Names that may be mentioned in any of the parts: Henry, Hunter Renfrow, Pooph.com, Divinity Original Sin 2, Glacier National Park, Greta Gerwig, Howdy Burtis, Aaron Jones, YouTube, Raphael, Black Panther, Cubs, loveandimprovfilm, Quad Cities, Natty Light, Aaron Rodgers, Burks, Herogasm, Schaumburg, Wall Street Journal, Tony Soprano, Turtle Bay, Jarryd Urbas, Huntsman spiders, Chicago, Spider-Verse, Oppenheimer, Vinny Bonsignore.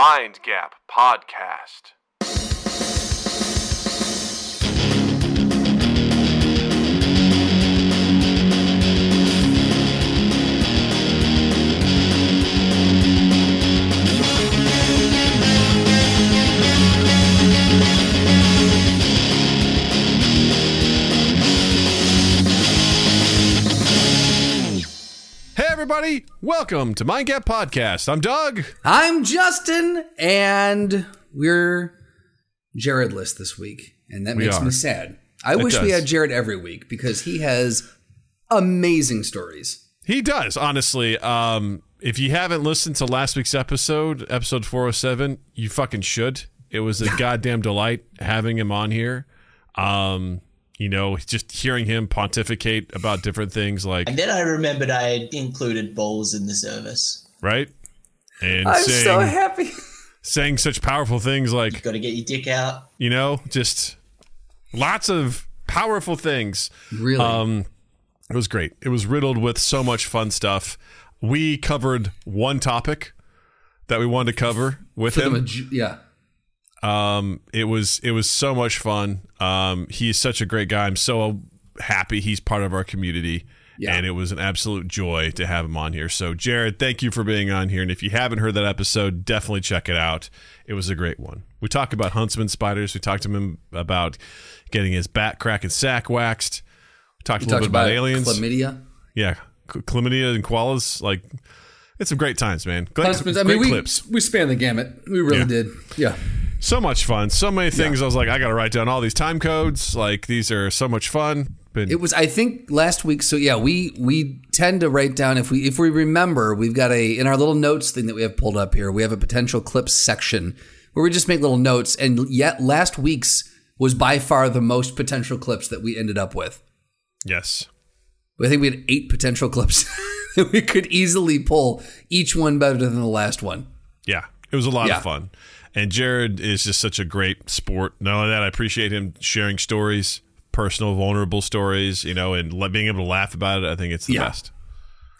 Mind Gap Podcast. Everybody, welcome to Mind Gap Podcast. I'm Doug. I'm Justin, and we're Jarryd-less this week, and that makes me sad. I wish we had Jarryd every week because he has amazing stories. He does, honestly. If you haven't listened to last week's episode 407, you fucking should. It was a goddamn delight having him on here. You know, just hearing him pontificate about different things like... And then I remembered I included bowls in the service. Right? And I'm so happy. Saying such powerful things like... You've got to get your dick out. You know, just lots of powerful things. Really? It was great. It was riddled with so much fun stuff. We covered one topic that we wanted to cover with him. Yeah. It was so much fun. He's such a great guy. I'm so happy he's part of our community, and it was an absolute joy to have him on here. So Jarryd, thank you for being on here. And if you haven't heard that episode, definitely check it out. It was a great one. We talked about Huntsman spiders. We talked to him about getting his back crack and sack waxed. We talked a little bit about aliens, chlamydia. Yeah, chlamydia and koalas. Like, it's some great times, man. Great clips. We spanned the gamut. We really did. Yeah. So much fun. So many things. I was like, I got to write down all these time codes. Like, these are so much fun. It was, I think, last week. So, yeah, we tend to write down, if we remember, we've got in our little notes thing that we have pulled up here, we have a potential clips section where we just make little notes. And yet last week's was by far the most potential clips that we ended up with. Yes. I think we had 8 potential clips that we could easily pull, each one better than the last one. Yeah. It was a lot of fun. And Jarryd is just such a great sport. Not only that, I appreciate him sharing stories, personal, vulnerable stories, you know, and being able to laugh about it. I think it's the best.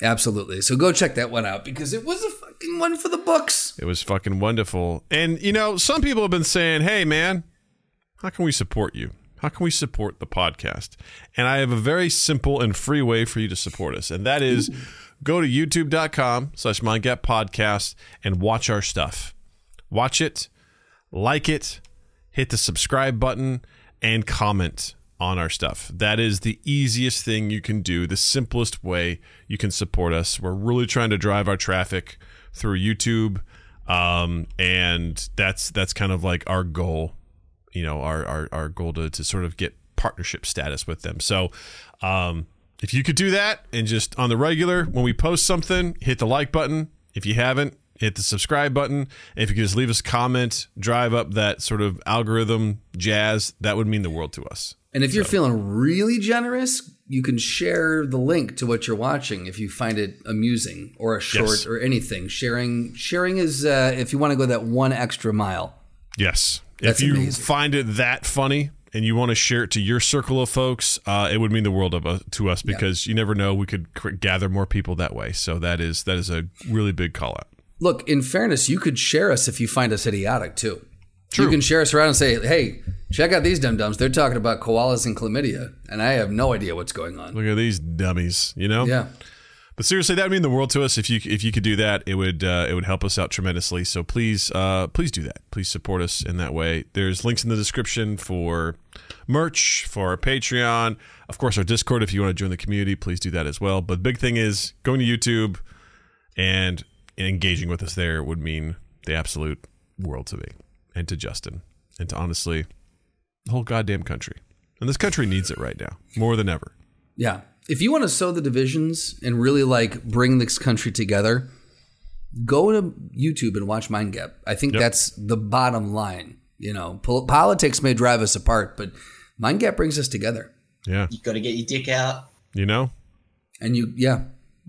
Absolutely. So go check that one out because it was a fucking one for the books. It was fucking wonderful. And, you know, some people have been saying, hey, man, how can we support you? How can we support the podcast? And I have a very simple and free way for you to support us. And that is go to youtube.com/mindgappodcast and watch our stuff. Watch it, like it, hit the subscribe button, and comment on our stuff. That is the easiest thing you can do, the simplest way you can support us. We're really trying to drive our traffic through YouTube, and that's kind of like our goal, you know, our goal to sort of get partnership status with them. So if you could do that and just on the regular, when we post something, hit the like button. If you haven't, hit the subscribe button. If you could just leave us a comment, drive up that sort of algorithm jazz, that would mean the world to us. And if you're feeling really generous, you can share the link to what you're watching if you find it amusing or a short or anything. Sharing is if you want to go that one extra mile. Yes. That's if you find it that funny and you want to share it to your circle of folks, it would mean the world to us because you never know, we could gather more people that way. So that is a really big call out. Look, in fairness, you could share us if you find us idiotic, too. True. You can share us around and say, hey, check out these dum-dums. They're talking about koalas and chlamydia, and I have no idea what's going on. Look at these dummies, you know? Yeah. But seriously, that would mean the world to us. If you could do that, it would help us out tremendously. So please do that. Please support us in that way. There's links in the description for merch, for our Patreon. Of course, our Discord, if you want to join the community, please do that as well. But the big thing is going to YouTube and... engaging with us there would mean the absolute world to me and to Justin and to, honestly, the whole goddamn country. And this country needs it right now more than ever. Yeah. If you want to sow the divisions and really, like, bring this country together, go to YouTube and watch Mind Gap. I think that's the bottom line. You know, politics may drive us apart, but Mind Gap brings us together. Yeah. You got to get your dick out. You know? And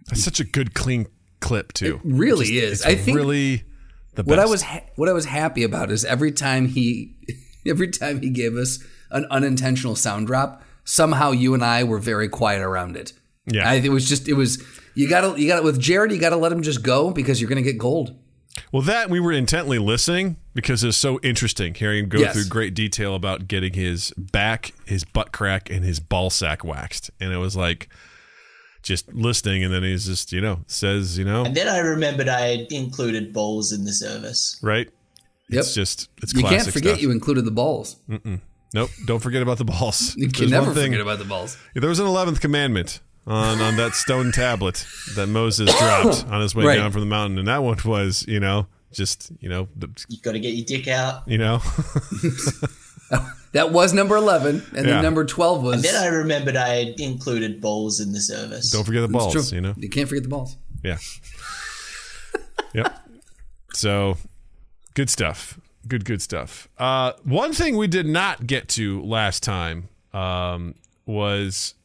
that's such a good, clean clip too. It really is. I think really the best. What I was happy about is every time he gave us an unintentional sound drop, somehow you and I were very quiet around it. Yeah, it was you gotta with Jarryd, you gotta let him just go because you're gonna get gold. Well, that we were intently listening because it's so interesting hearing him go through great detail about getting his back, his butt crack, and his ball sack waxed. And it was like just listening, and then he's just, you know, says, you know. And then I remembered I had included balls in the service. Right. Yep. It's just, it's classic. You can't forget stuff. You included the balls. Mm-mm. Nope. Don't forget about the balls. You can never forget about the balls. There was an 11th commandment on that stone tablet that Moses dropped on his way down from the mountain. And that one was, you know, just, you know. You got to get your dick out. You know. That was number 11. And then number 12 was. And then I remembered I had included balls in the service. Don't forget the balls, you know. You can't forget the balls. Yeah. Yep. So good stuff. Good stuff. One thing we did not get to last time was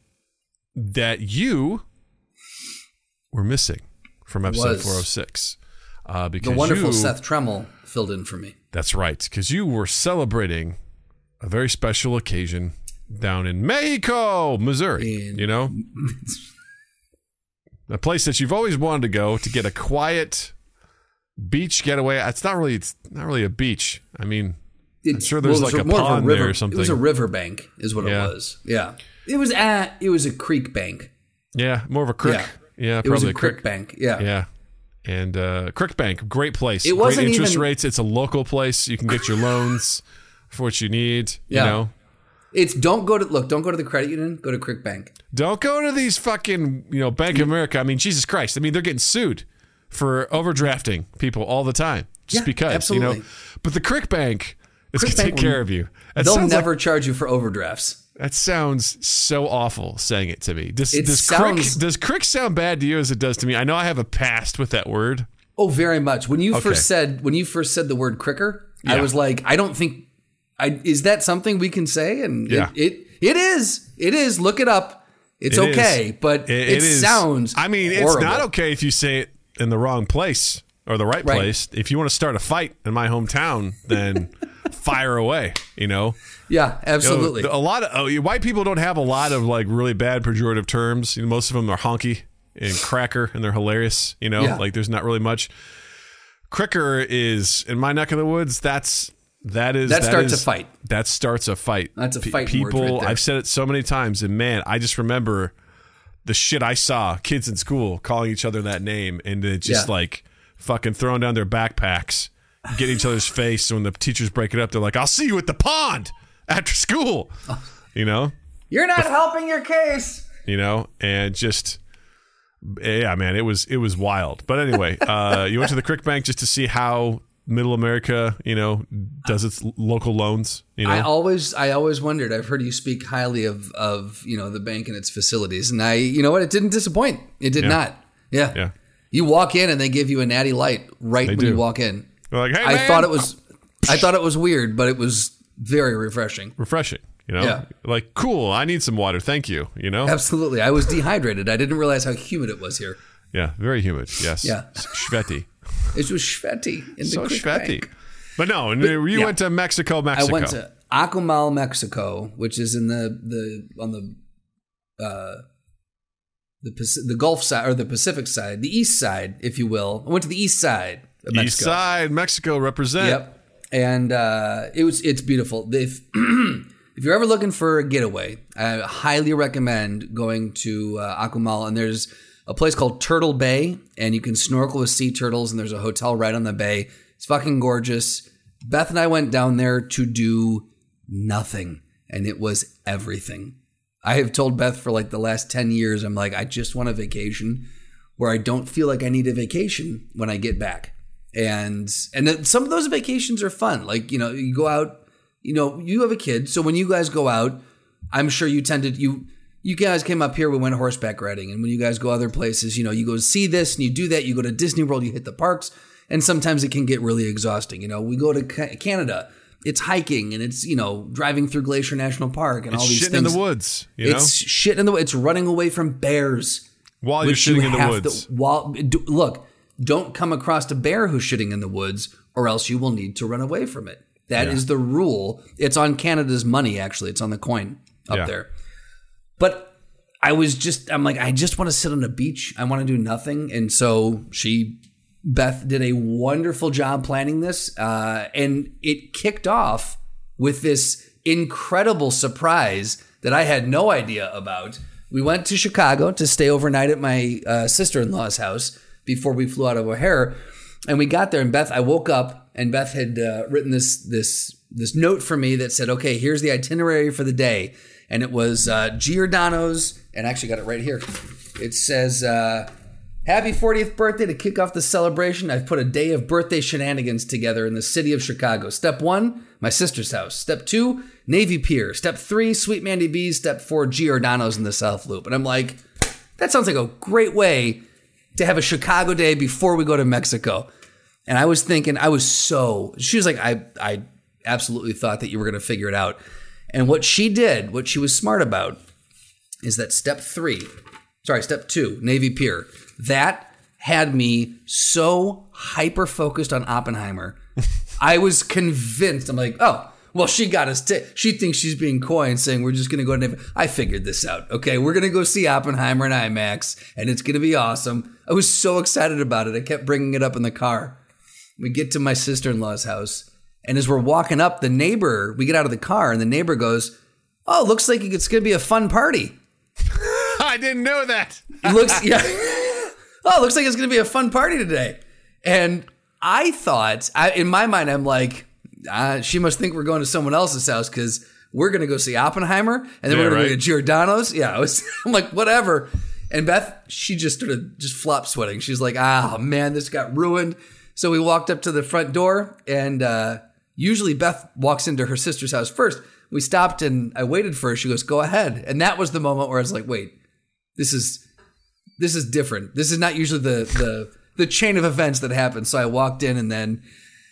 that you were missing from episode 406. Because the wonderful Seth Tremel filled in for me. That's right, because you were celebrating a very special occasion down in Mexico, Missouri, you know? A place that you've always wanted to go to get a quiet beach getaway. It's not really a beach. I mean, I'm sure there's like a pond there or something. It was a riverbank is what it was. Yeah. It was a creek bank. Yeah, more of a creek. Yeah, probably it was a creek bank. Yeah. Yeah. And creek bank, great place. It wasn't great interest rates. It's a local place. You can get your loans for what you need, you know. It's don't go to the credit union, go to creek bank. Don't go to these fucking, you know, Bank of America. I mean, Jesus Christ. I mean, they're getting sued for overdrafting people all the time just because, absolutely. You know. But the Crick Bank is going to take care of you. They'll never charge you for overdrafts. That sounds so awful saying it to me. Does Crick sound bad to you as it does to me? I know I have a past with that word. Oh, very much. When you first said the word cricker, I was like, I don't think is that something we can say? And it is. Look it up. It sounds horrible. I mean, it's not okay if you say it in the wrong place or the right place. If you want to start a fight in my hometown, then fire away, you know? Yeah, absolutely. You know, a lot of white people don't have a lot of like really bad pejorative terms. You know, most of them are honky and cracker and they're hilarious, you know? Yeah. Like there's not really much. Cricker is in my neck of the woods. That starts a fight. That's a fight. People, word right there. I've said it so many times, and man, I just remember the shit I saw kids in school calling each other that name and just like fucking throwing down their backpacks, getting each other's face. So when the teachers break it up, they're like, I'll see you at the pond after school. You know, you're not helping your case, you know, and just, yeah, man, it was wild. But anyway, you went to the Crick Bank just to see how Middle America, you know, does its local loans. You know, I always wondered. I've heard you speak highly of you know the bank and its facilities, and I, you know what, it didn't disappoint. It did not. Yeah. Yeah. You walk in and they give you a natty light you walk in. They're like, hey, I thought it was weird, but it was very refreshing. Refreshing. You know, like, cool. I need some water. Thank you. You know, absolutely. I was dehydrated. I didn't realize how humid it was here. Yeah, very humid. Yes. Yeah. Shveti. It was sweaty in the creek bank. But no, you went to Mexico. I went to Acumal, Mexico, which is in the Gulf side or the Pacific side, the east side, if you will. I went to the east side of Mexico. East side, Mexico, represent. Yep. And it's beautiful. If you're ever looking for a getaway, I highly recommend going to Acumal. And there's a place called Turtle Bay, and you can snorkel with sea turtles, and there's a hotel right on the bay. It's fucking gorgeous. Beth and I went down there to do nothing, and it was everything. I have told Beth for like the last 10 years, I'm like, I just want a vacation where I don't feel like I need a vacation when I get back. And some of those vacations are fun. Like, you know, you go out, you know, you have a kid. So when you guys go out, I'm sure you tend to... You guys came up here, we went horseback riding. And when you guys go other places, you know, you go see this and you do that. You go to Disney World, you hit the parks. And sometimes it can get really exhausting. You know, we go to Canada. It's hiking and it's, you know, driving through Glacier National Park and all these things. It's shitting in the woods. You know? It's shitting in the woods. It's running away from bears. While you're shitting in the woods. Look, don't come across a bear who's shitting in the woods or else you will need to run away from it. That is the rule. It's on Canada's money, actually. It's on the coin up there. But I'm like, I just want to sit on a beach. I want to do nothing. And so she Beth did a wonderful job planning this, and it kicked off with this incredible surprise that I had no idea about. We went to Chicago to stay overnight at my sister-in-law's house before we flew out of O'Hare, and we got there, and Beth, I woke up, and Beth had written this note for me that said, okay, here's the itinerary for the day, and it was Giordano's, and I actually got it right here. It says... Happy 40th birthday. To kick off the celebration, I've put a day of birthday shenanigans together in the city of Chicago. Step 1, my sister's house. Step 2, Navy Pier. Step 3, Sweet Mandy B's. Step 4, Giordano's in the South Loop. And I'm like, that sounds like a great way to have a Chicago day before we go to Mexico. And I was thinking, she was like, I absolutely thought that you were going to figure it out. And what she did, what she was smart about, is that step two, Navy Pier. That had me so hyper-focused on Oppenheimer. I was convinced. I'm like, oh, well, she got us. She thinks she's being coy and saying we're just going to go to Navy. I figured this out. Okay, we're going to go see Oppenheimer in IMAX, and it's going to be awesome. I was so excited about it. I kept bringing it up in the car. We get to my sister-in-law's house, and as we're walking up, we get out of the car, and the neighbor goes, oh, looks like it's going to be a fun party. I didn't know that. Oh, it looks like it's going to be a fun party today. And I thought, in my mind, I'm like, she must think we're going to someone else's house because we're going to go see Oppenheimer and then we're going to go to Giordano's. Yeah, I'm like, whatever. And Beth, she just started flop sweating. She's like, oh, man, this got ruined. So we walked up to the front door, and usually Beth walks into her sister's house first. We stopped and I waited for her. She goes, go ahead. And that was the moment where I was like, wait, this is different. This is not usually the chain of events that happens. So I walked in, and then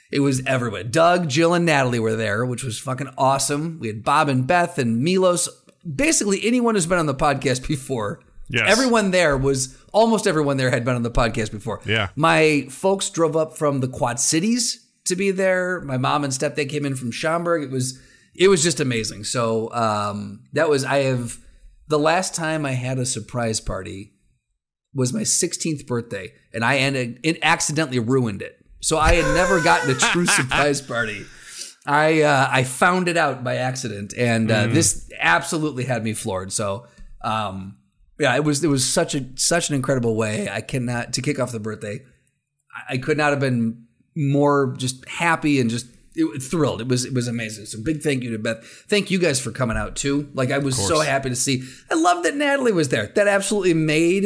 it was everybody. Doug, Jill, and Natalie were there, which was fucking awesome. We had Bob and Beth and Milos. Basically, anyone who's been on the podcast before. Yes. Almost everyone there had been on the podcast before. Yeah. My folks drove up from the Quad Cities to be there. My mom and stepdad came in from Schaumburg. It was just amazing. So the last time I had a surprise party was my 16th birthday, and it accidentally ruined it. So I had never gotten a true surprise party. I found it out by accident, and this absolutely had me floored. So it was such an incredible way. To kick off the birthday. I could not have been more just happy and just thrilled. It was amazing. So big thank you to Beth. Thank you guys for coming out too. Like, I was so happy to see. I love that Natalie was there. That absolutely made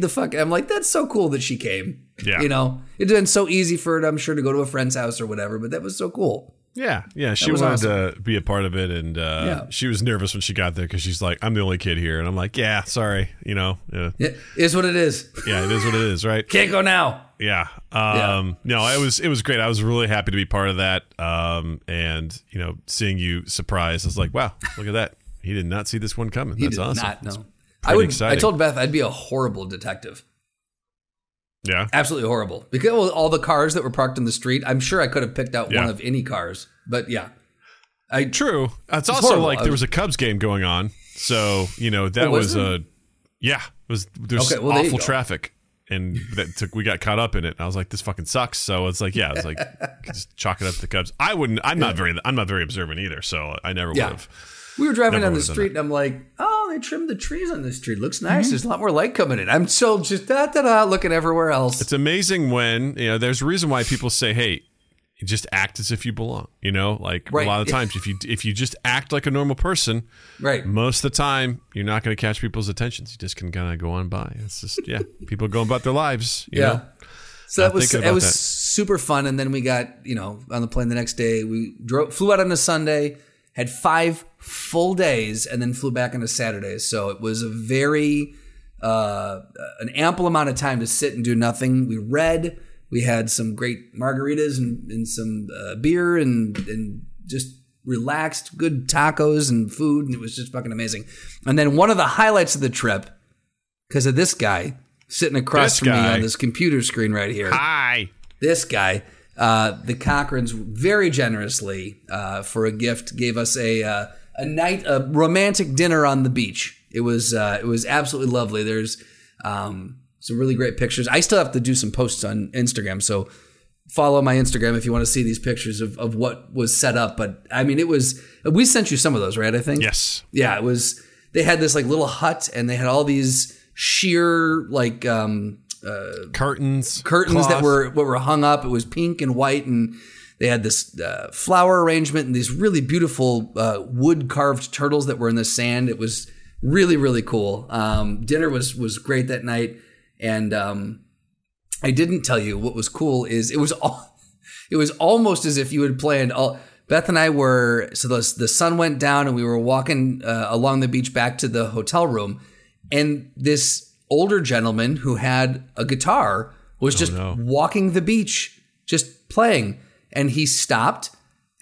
the fuck. I'm like, that's so cool that she came. Yeah. You know, it'd been so easy for her, I'm sure, to go to a friend's house or whatever, but that was so cool. Yeah. Yeah. She wanted awesome. To be a part of it. And she was nervous when she got there because she's like, I'm the only kid here. And I'm like, yeah, sorry. You know, it is what it is. Yeah. It is what it is. Right. Can't go now. Yeah. No, it was great. I was really happy to be part of that. And, you know, seeing you surprised, I was like, wow, look at that. He did not see this one coming. That's awesome. I told Beth I'd be a horrible detective. Yeah. Absolutely horrible. Because all the cars that were parked in the street, I'm sure I could have picked out one of any cars. But yeah. True. It's also horrible. There was a Cubs game going on. So, you know, that there was awful traffic. And we got caught up in it. And I was like, this fucking sucks. So it's like, yeah, it's like, just chalk it up to the Cubs. I'm not very observant either. So I never would have. We were driving down the street and I'm like, oh, they trimmed the trees on this tree. Looks nice. Mm-hmm. There's a lot more light coming in. I'm so just looking everywhere else. It's amazing when, you know, there's a reason why people say, hey, just act as if you belong, you know, like a lot of times if you just act like a normal person, right, most of the time you're not going to catch people's attentions. You just can kind of go on by. It's just, yeah, people going about their lives. You know? So that was super fun. And then we got, you know, on the plane the next day, we flew out on a Sunday, had 5 full days, and then flew back on a Saturday. So it was a very, an ample amount of time to sit and do nothing. We read. We had some great margaritas and some beer and just relaxed, good tacos and food. And it was just fucking amazing. And then one of the highlights of the trip, because of this guy sitting across from me on this computer screen right here. Hi. This guy, the Cochrans very generously for a gift gave us a romantic dinner on the beach. It was absolutely lovely. There's Some really great pictures. I still have to do some posts on Instagram, so follow my Instagram if you want to see these pictures of what was set up. But I mean, it was, we sent you some of those, right? I think. Yes. Yeah, it was, they had this like little hut and they had all these sheer like curtains cloth. that were hung up. It was pink and white, and they had this flower arrangement and these really beautiful wood carved turtles that were in the sand. It was really, really cool. Dinner was great that night. And I didn't tell you what was cool is it was almost as if you had planned all. Beth and I were, so the sun went down and we were walking along the beach back to the hotel room, and this older gentleman who had a guitar was walking the beach, just playing, and he stopped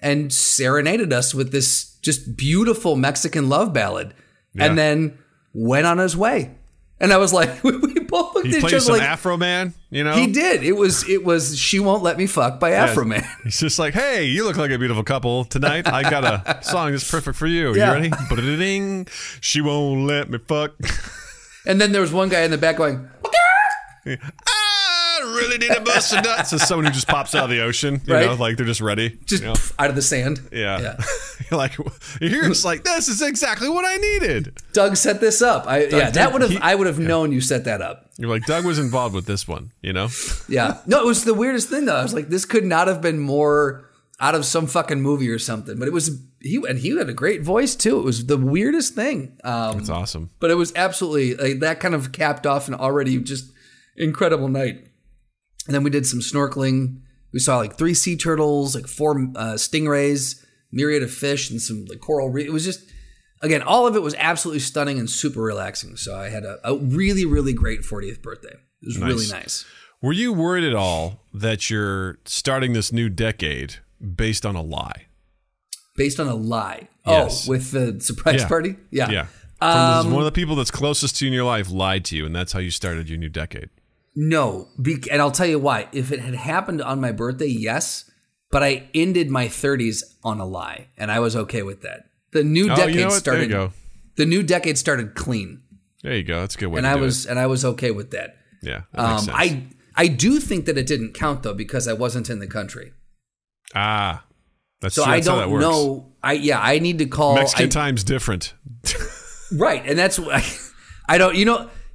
and serenaded us with this just beautiful Mexican love ballad, and then went on his way. And I was like, we both looked at each other like... He played some Afro Man, you know? He did. It was She Won't Let Me Fuck by Afro Man. He's just like, hey, you look like a beautiful couple tonight. I got a song that's perfect for you. Yeah. You ready? Ba-da-ding. She won't let me fuck. And then there was one guy in the back going, I really need a bust of nuts. It's someone who just pops out of the ocean. You know, like they're just ready. Just out of the sand. Yeah. You're just like, this is exactly what I needed. Doug set this up. I would have known you set that up. You're like, Doug was involved with this one, you know? Yeah. No, it was the weirdest thing though. I was like, this could not have been more out of some fucking movie or something. But it was, he had a great voice too. It was the weirdest thing. That's awesome. But it was absolutely, like, that kind of capped off an already just incredible night. And then we did some snorkeling. We saw like 3 sea turtles, like 4 stingrays, myriad of fish, and some like coral reef. It was just, again, all of it was absolutely stunning and super relaxing. So I had a really, really great 40th birthday. It was really nice. Were you worried at all that you're starting this new decade based on a lie? Based on a lie? Yes. Oh, with the surprise party? Yeah. Yeah. One of the people that's closest to you in your life lied to you, and that's how you started your new decade. No, and I'll tell you why. If it had happened on my birthday, yes, but I ended my 30s on a lie, and I was okay with that. The new decade started. There you go. The new decade started clean. There you go. That's a good way. And I was okay with that. Yeah, that makes sense. I do think that it didn't count though because I wasn't in the country. Ah, that's so true. That's how that works. I need to call. Mexican time's different. Right, and that's why I don't.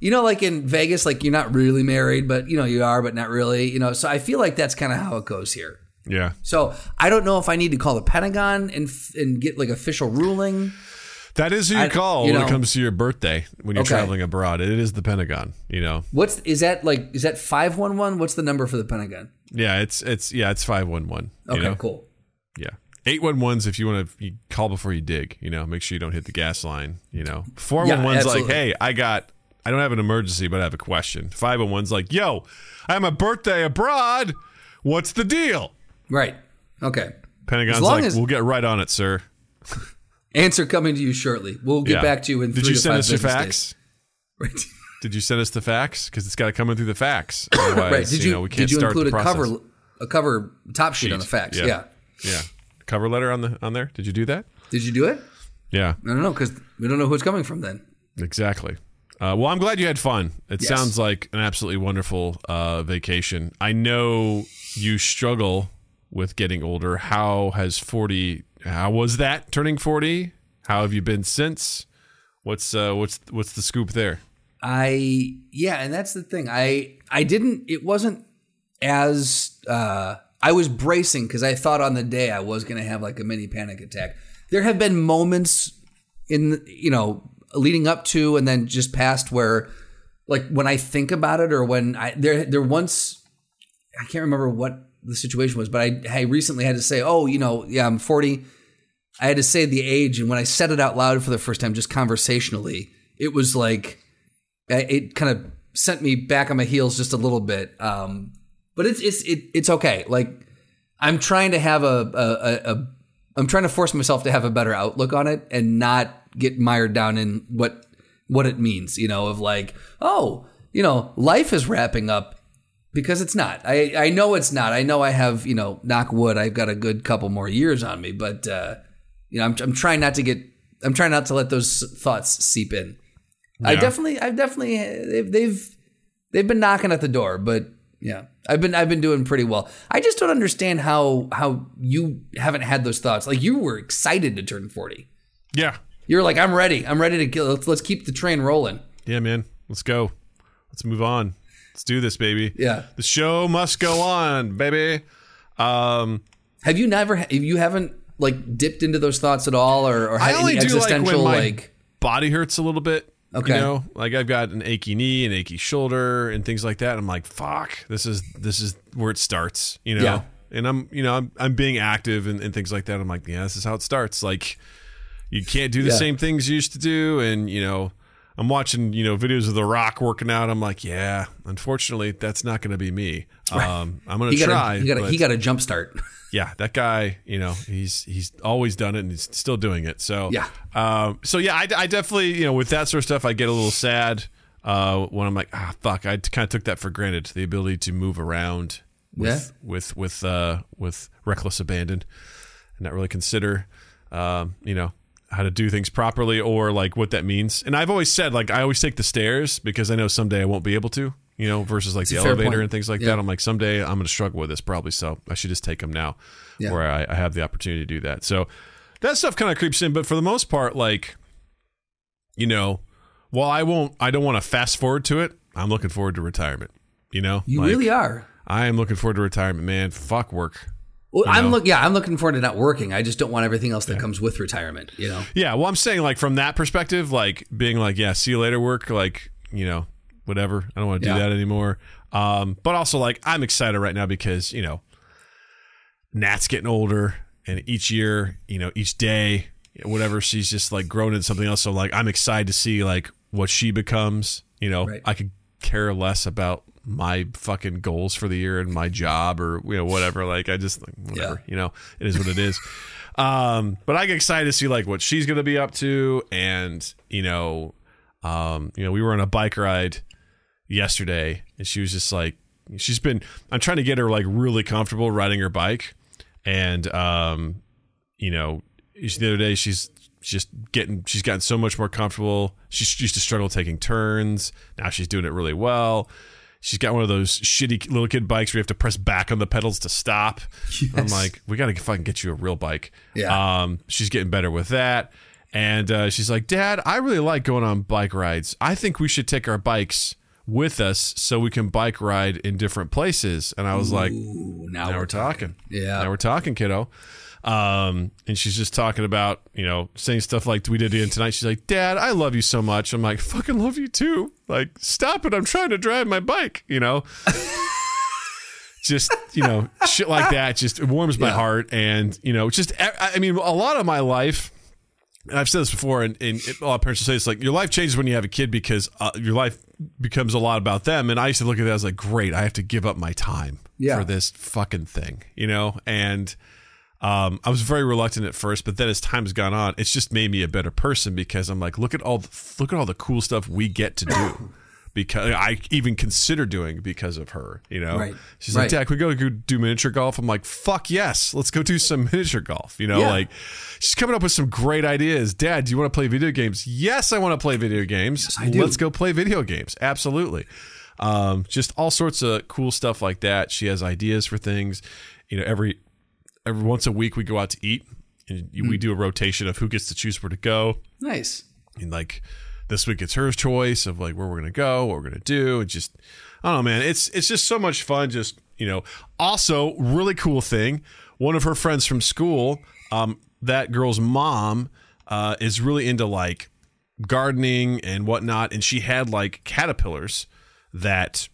You know, like in Vegas, like you're not really married, but you know, you are, but not really, you know, so I feel like that's kind of how it goes here. Yeah. So I don't know if I need to call the Pentagon and get like official ruling. That is who you call when it comes to your birthday, when you're traveling abroad. It is the Pentagon, you know. Is that 511? What's the number for the Pentagon? Yeah, it's 511. Okay, cool. Yeah. 811's if you want to call before you dig, you know, make sure you don't hit the gas line, you know. 411's like, hey, I don't have an emergency, but I have a question. 511's like, yo, I have a birthday abroad. What's the deal? Right. Okay. Pentagon's like, we'll get right on it, sir. Answer coming to you shortly. We'll get back to you in 3 to 5 business days. Did you send us your fax? Right. Did you send us the fax? Because it's got to come in through the fax. Otherwise, right. We can't start the process. Did you include a cover top sheet on the fax? Yeah. Cover letter on there? Did you do that? Did you do it? Yeah. I don't know because we don't know who it's coming from then. Exactly. Well, I'm glad you had fun. It sounds like an absolutely wonderful vacation. I know you struggle with getting older. How was that turning 40? How have you been since? What's the scoop there? And that's the thing. I was bracing because I thought on the day I was going to have like a mini panic attack. There have been moments leading up to and then just past where, like, when I think about it or when I can't remember what the situation was, but I recently had to say, I'm 40. I had to say the age, and when I said it out loud for the first time, just conversationally, it was like, it kind of sent me back on my heels just a little bit. But it's okay. Like, I'm trying to have I'm trying to force myself to have a better outlook on it and not get mired down in what it means, you know, of like, life is wrapping up because it's not. I know it's not. I know I have, knock wood, I've got a good couple more years on me, but I'm trying not to I'm trying not to let those thoughts seep in. Yeah. I definitely, they've They've been knocking at the door, but yeah, I've been doing pretty well. I just don't understand how you haven't had those thoughts. Like, you were excited to turn 40. Yeah. You're like, I'm ready to kill. Let's keep the train rolling. Yeah, man. Let's go. Let's move on. Let's do this, baby. Yeah. The show must go on, baby. Have you like dipped into those thoughts at all, or I only do existential, like, when my body hurts a little bit. Okay. You know, like, I've got an achy knee, an achy shoulder, and things like that. And I'm like, fuck, this is where it starts, you know? Yeah. And I'm being active and things like that. I'm like, yeah, this is how it starts. Like, you can't do the same things you used to do. And, you know, I'm watching, you know, videos of The Rock working out. I'm like, yeah, unfortunately, that's not going to be me. I'm going to try. He got a jump start. Yeah, that guy, you know, he's always done it and he's still doing it. So, yeah. I definitely, you know, with that sort of stuff, I get a little sad when I'm like, fuck, I kind of took that for granted, the ability to move around with reckless abandon and not really consider, you know, how to do things properly or like what that means. And I've always said, like, I always take the stairs because I know someday I won't be able to, you know, versus like the elevator and things like that. I'm like, someday I'm going to struggle with this probably. So I should just take them now where I have the opportunity to do that. So that stuff kind of creeps in. But for the most part, like, you know, while I don't want to fast forward to it, I'm looking forward to retirement. You know, you really are. I am looking forward to retirement, man. Fuck work. Well, I'm looking forward to not working. I just don't want everything else that comes with retirement, you know? Yeah. Well, I'm saying, like, from that perspective, like, being like, yeah, see you later, work, like, you know, whatever. I don't want to do that anymore. But also, like, I'm excited right now because, you know, Nat's getting older, and each year, you know, each day, whatever, she's just like grown into something else. So, like, I'm excited to see, like, what she becomes, you know? Right. I could care less about my fucking goals for the year and my job or, you know, whatever. Like, I just, like, whatever, you know, it is what it is. But I get excited to see, like, what she's going to be up to. And, you know, we were on a bike ride yesterday, and she was just like, I'm trying to get her, like, really comfortable riding her bike. And, you know, the other day she's gotten so much more comfortable. She used to struggle taking turns. Now she's doing it really well. She's got one of those shitty little kid bikes where you have to press back on the pedals to stop. Yes. I'm like, we got to fucking get you a real bike. Yeah. She's getting better with that. And she's like, Dad, I really like going on bike rides. I think we should take our bikes with us so we can bike ride in different places. And I was like, now we're talking. Yeah. Now we're talking, kiddo. And she's just talking about, you know, saying stuff like we did again tonight. She's like, Dad, I love you so much. I'm like, fucking love you too. Like, stop it. I'm trying to drive my bike, you know, just, you know, shit like that. Just, it warms my heart. And, you know, just, I mean, a lot of my life, and I've said this before, and a lot of parents will say, it's like, your life changes when you have a kid because your life becomes a lot about them. And I used to look at that as like, great, I have to give up my time for this fucking thing, you know? And, I was very reluctant at first, but then as time's gone on, it's just made me a better person because I'm like, look at all the cool stuff we get to do because I even consider doing because of her, you know, she's like, Dad, can we go do miniature golf? I'm like, fuck yes. Let's go do some miniature golf. You know, like, she's coming up with some great ideas. Dad, do you want to play video games? Yes, I want to play video games. Yes, I do. Let's go play video games. Absolutely. Just all sorts of cool stuff like that. She has ideas for things, you know, Every once a week we go out to eat, and we do a rotation of who gets to choose where to go. Nice. And like this week it's her choice of like where we're going to go, what we're going to do. And just, I don't know, man, it's just so much fun. Just, you know, also really cool thing. One of her friends from school, that girl's mom, is really into like gardening and whatnot. And she had like caterpillars that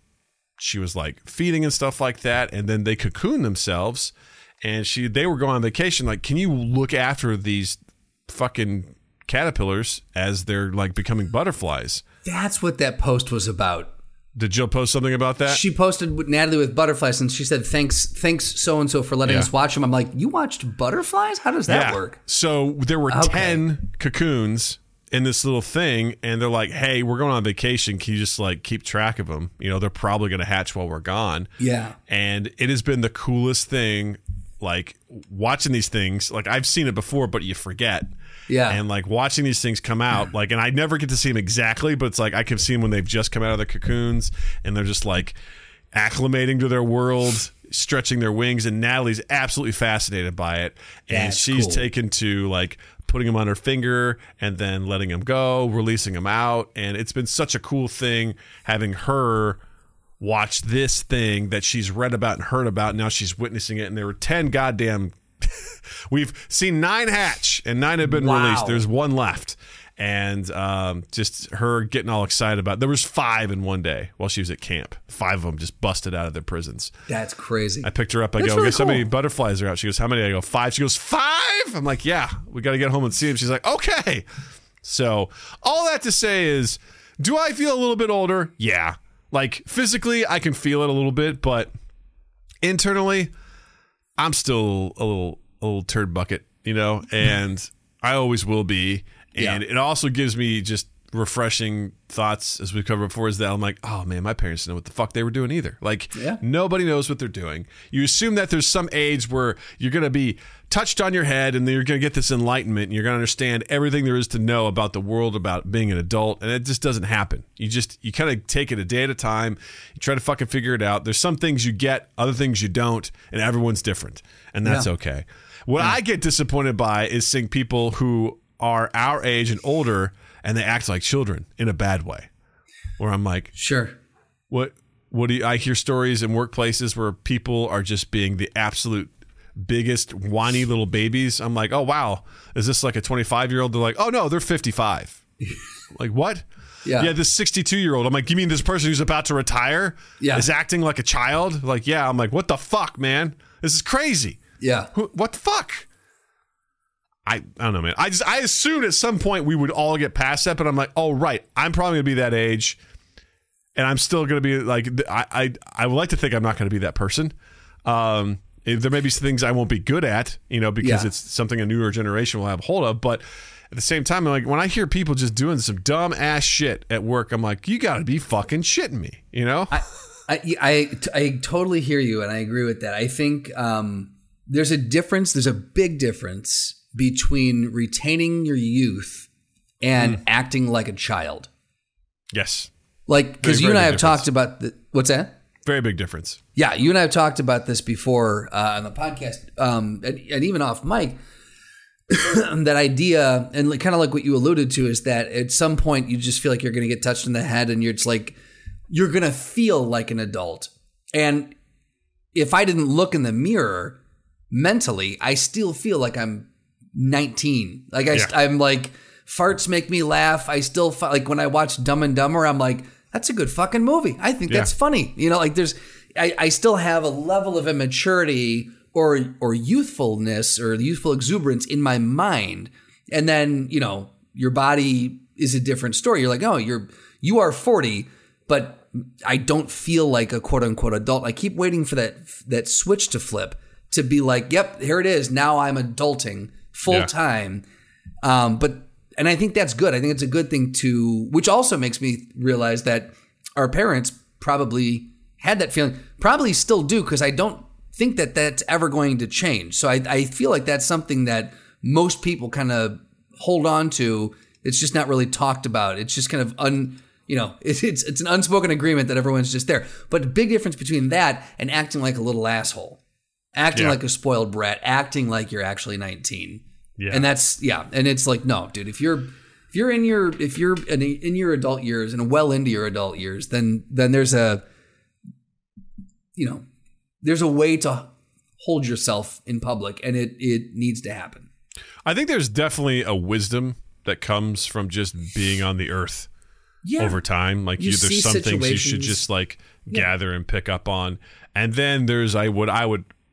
she was like feeding and stuff like that. And then they cocoon themselves. And they were going on vacation. Like, can you look after these fucking caterpillars as they're like becoming butterflies? That's what that post was about. Did Jill post something about that? She posted with Natalie with butterflies, and she said, thanks so-and-so for letting us watch them. I'm like, you watched butterflies? How does that work? So there were 10 cocoons in this little thing, and they're like, hey, we're going on vacation. Can you just like keep track of them? You know, they're probably going to hatch while we're gone. Yeah. And it has been the coolest thing like watching these things, like I've seen it before, but you forget. Yeah. And like watching these things come out, like, and I never get to see them exactly, but it's like I can see them when they've just come out of their cocoons and they're just like acclimating to their world, stretching their wings. And Natalie's absolutely fascinated by it. And that's she's cool. Taken to like putting them on her finger and then letting them go, releasing them out. And it's been such a cool thing having her watch this thing that she's read about and heard about. Now she's witnessing it. And there were 10 goddamn... We've seen 9 hatch and 9 have been released. There's 1 left. And just her getting all excited about it. There was 5 in one day while she was at camp. 5 of them just busted out of their prisons. That's crazy. I picked her up. I go, really cool. So many butterflies are out. She goes, how many? I go, 5. She goes, 5? I'm like, yeah, we got to get home and see them. She's like, okay. So all that to say is, do I feel a little bit older? Yeah. Like physically, I can feel it a little bit, but internally, I'm still a little turd bucket, you know, and I always will be. And it also gives me just refreshing thoughts, as we've covered before, is that I'm like, oh man, my parents didn't know what the fuck they were doing either. Like nobody knows what they're doing. You assume that there's some age where you're going to be touched on your head and then you're going to get this enlightenment and you're going to understand everything there is to know about the world, about being an adult. And it just doesn't happen. You kind of take it a day at a time. You try to fucking figure it out. There's some things you get, other things you don't, and everyone's different. And that's okay. What I get disappointed by is seeing people who are our age and older and they act like children in a bad way, where I'm like, sure. What do you, I hear stories in workplaces where people are just being the absolute biggest whiny little babies. I'm like, oh wow. Is this like a 25-year-old? They're like, oh no, they're 55. Like what? Yeah. This 62-year-old. I'm like, you mean this person who's about to retire is acting like a child? Like, yeah. I'm like, what the fuck, man? This is crazy. Yeah. What the fuck? I don't know, man. I assumed at some point we would all get past that, but I'm like, oh, right. I'm probably going to be that age, and I'm still going to be like, I would like to think I'm not going to be that person. There may be some things I won't be good at, you know, because it's something a newer generation will have hold of. But at the same time, I'm like, when I hear people just doing some dumb ass shit at work, I'm like, you got to be fucking shitting me, you know? I totally hear you, and I agree with that. I think there's a difference. There's a big difference between retaining your youth and acting like a child. Yes. Like, because you and I have talked about what's that? Very big difference. Yeah. You and I have talked about this before on the podcast and even off mic, that idea. And kind of like what you alluded to is that at some point you just feel like you're going to get touched in the head and you're going to feel like an adult. And if I didn't look in the mirror mentally, I still feel like I'm 19. Like I'm like, farts make me laugh. I still like when I watch Dumb and Dumber, I'm like, that's a good fucking movie. I think that's funny. You know, like I still have a level of immaturity or youthfulness or youthful exuberance in my mind. And then, you know, your body is a different story. You're like, oh, you are 40, but I don't feel like a quote unquote adult. I keep waiting for that switch to flip to be like, yep, here it is. Now I'm adulting full time. And I think that's good. I think it's a good thing which also makes me realize that our parents probably had that feeling, probably still do, because I don't think that that's ever going to change. So I feel like that's something that most people kind of hold on to. It's just not really talked about. It's just kind of it's an unspoken agreement that everyone's just there. But the big difference between that and acting like a little asshole, acting like a spoiled brat, acting like you're actually 19. Yeah. And that's and it's like, no, dude, if you're in your adult years and well into your adult years, then there's a way to hold yourself in public, and it needs to happen. I think there's definitely a wisdom that comes from just being on the earth over time. Like there's some things you should just like gather and pick up on, and then there's I would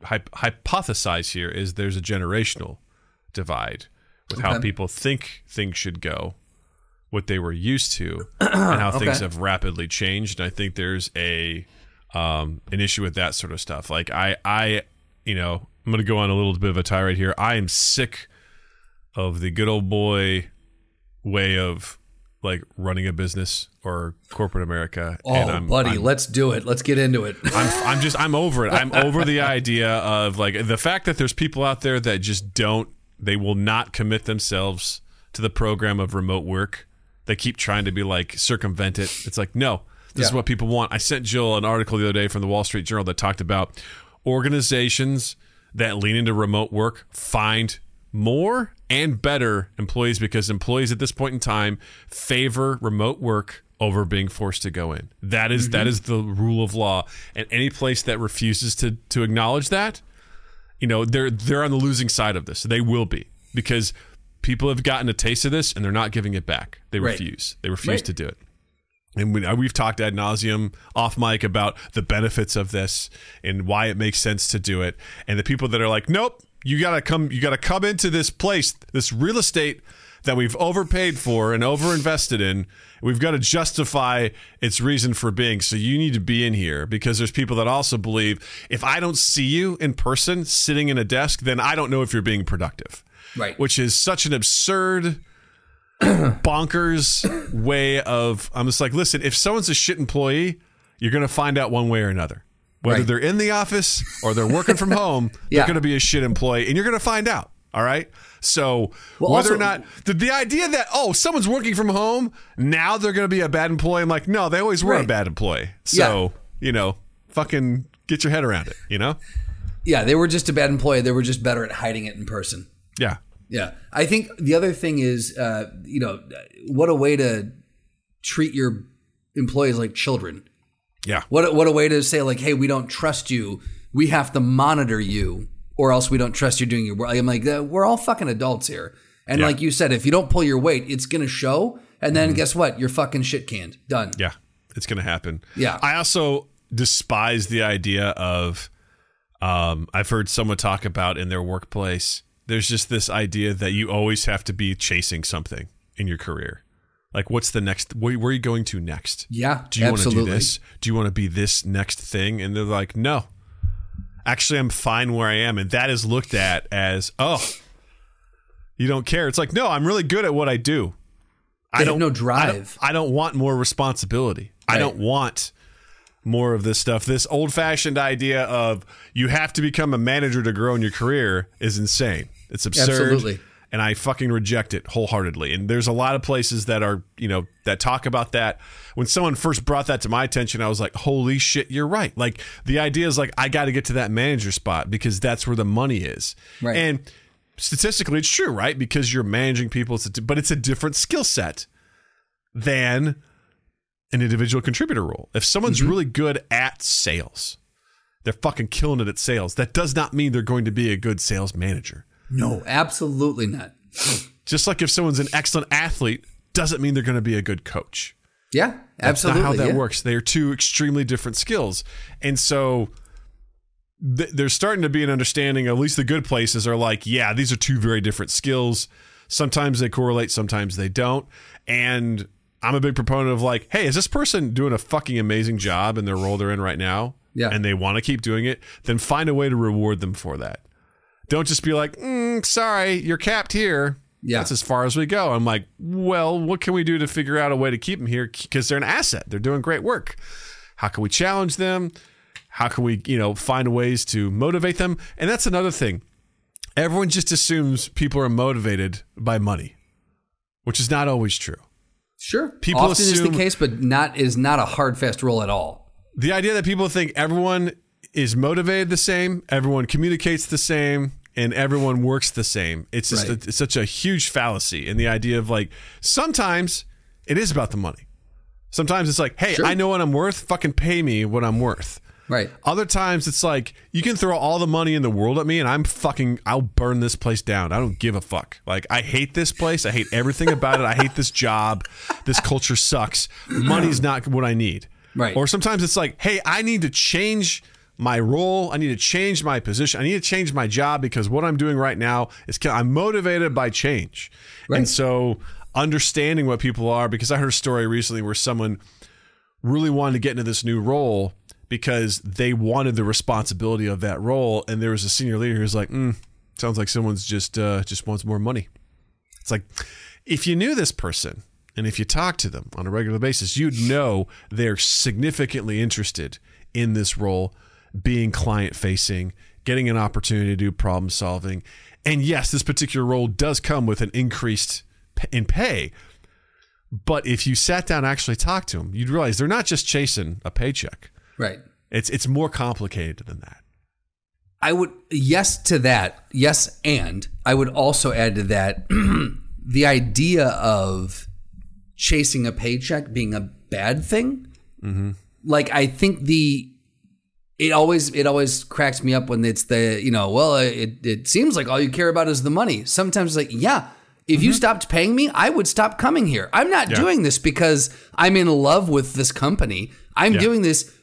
hypothesize here is there's a generational divide with how people think things should go, what they were used to, and how things have rapidly changed. And I think there's an issue with that sort of stuff. Like I'm going to go on a little bit of a tirade here. I am sick of the good old boy way of like running a business or corporate America. Oh, and I'm, let's do it. Let's get into it. I'm over it. I'm over the idea of like the fact that there's people out there that just they will not commit themselves to the program of remote work. They keep trying to be like circumvent it. It's like, no, this is what people want. I sent Jill an article the other day from the Wall Street Journal that talked about organizations that lean into remote work find more and better employees because employees at this point in time favor remote work over being forced to go in. That is the rule of law. And any place that refuses to acknowledge that, you know, they're on the losing side of this. They will be, because people have gotten a taste of this and they're not giving it back. They refuse. Right. They refuse to do it. And we've talked ad nauseum off mic about the benefits of this and why it makes sense to do it. And the people that are like, nope, you gotta come into this place, this real estate that we've overpaid for and overinvested in. We've got to justify its reason for being. So you need to be in here, because there's people that also believe if I don't see you in person sitting in a desk, then I don't know if you're being productive. Right. Which is such an absurd, bonkers way of, I'm just like, listen, if someone's a shit employee, you're going to find out one way or another. Whether they're in the office or they're working from home, they're going to be a shit employee, and you're going to find out. All right. So or not the idea that, oh, someone's working from home, now they're going to be a bad employee. I'm like, no, they always were a bad employee. So, you know, fucking get your head around it, you know? Yeah. They were just a bad employee. They were just better at hiding it in person. Yeah. Yeah. I think the other thing is, you know, what a way to treat your employees like children. Yeah. What a way to say, like, hey, we don't trust you. We have to monitor you, or else we don't trust you doing your work. I'm like, we're all fucking adults here. And like you said, if you don't pull your weight, it's going to show. And then guess what? You're fucking shit canned. Done. Yeah. It's going to happen. Yeah. I also despise the idea of, I've heard someone talk about in their workplace, there's just this idea that you always have to be chasing something in your career. Like, what's the next? Where are you going to next? Yeah, do you want to do this? Do you want to be this next thing? And they're like, no. Actually, I'm fine where I am. And that is looked at as, oh, you don't care. It's like, no, I'm really good at what I do. I don't have no drive. I don't want more responsibility. Right. I don't want more of this stuff. This old-fashioned idea of you have to become a manager to grow in your career is insane. It's absurd. Absolutely. And I fucking reject it wholeheartedly. And there's a lot of places that are, you know, that talk about that. When someone first brought that to my attention, I was like, holy shit, you're right. Like, the idea is like, I got to get to that manager spot because that's where the money is. Right. And statistically, it's true, right? Because you're managing people, but it's a different skill set than an individual contributor role. If someone's really good at sales, they're fucking killing it at sales. That does not mean they're going to be a good sales manager. No, absolutely not. Just like if someone's an excellent athlete, doesn't mean they're going to be a good coach. Yeah, absolutely. That's not how that works. They are two extremely different skills. And so there's starting to be an understanding, at least the good places are like, yeah, these are two very different skills. Sometimes they correlate, sometimes they don't. And I'm a big proponent of like, hey, is this person doing a fucking amazing job in their role they're in right now? Yeah. And they want to keep doing it? Then find a way to reward them for that. Don't just be like, sorry, you're capped here. Yeah. That's as far as we go. I'm like, well, what can we do to figure out a way to keep them here? Because they're an asset. They're doing great work. How can we challenge them? How can we, you know, find ways to motivate them? And that's another thing. Everyone just assumes people are motivated by money, which is not always true. Sure. People often assume, is the case, but is not a hard, fast rule at all. The idea that people think everyone is motivated the same, everyone communicates the same, and everyone works the same. It's just it's such a huge fallacy. And the idea of like, sometimes it is about the money. Sometimes it's like, hey, I know what I'm worth. Fucking pay me what I'm worth. Right. Other times it's like, you can throw all the money in the world at me and I'll burn this place down. I don't give a fuck. Like, I hate this place. I hate everything about it. I hate this job. This culture sucks. Money's not what I need. Right. Or sometimes it's like, hey, I need to change my role. I need to change my position. I need to change my job because what I'm doing right now is I'm motivated by change. Right. And so understanding what people are, because I heard a story recently where someone really wanted to get into this new role because they wanted the responsibility of that role. And there was a senior leader who's like, sounds like someone's just wants more money. It's like, if you knew this person And if you talk to them on a regular basis, you'd know they're significantly interested in this role, being client-facing, getting an opportunity to do problem solving. And yes, this particular role does come with an increase in pay. But if you sat down and actually talked to them, you'd realize they're not just chasing a paycheck. Right. It's more complicated than that. I would, yes to that. Yes, and I would also add to that the idea of chasing a paycheck being a bad thing. Mm-hmm. Like, I think it always cracks me up when it's the, you know, well, it seems like all you care about is the money. Sometimes it's like, yeah, if you stopped paying me, I would stop coming here. I'm not doing this because I'm in love with this company. I'm doing this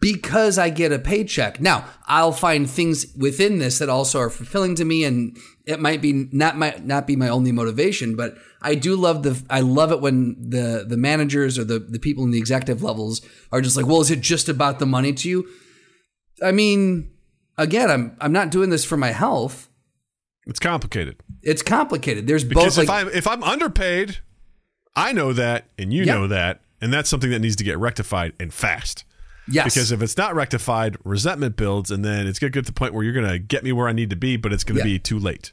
because I get a paycheck. Now, I'll find things within this that also are fulfilling to me, and it might not be my only motivation, but I do love it when the managers or the people in the executive levels are just like, well, is it just about the money to you? I mean, again, I'm not doing this for my health. It's complicated. There's because both. Because if I'm underpaid, I know that, and you know that, and that's something that needs to get rectified, and fast. Yes. Because if it's not rectified, resentment builds, and then it's going to get to the point where you're going to get me where I need to be, but it's going to be too late.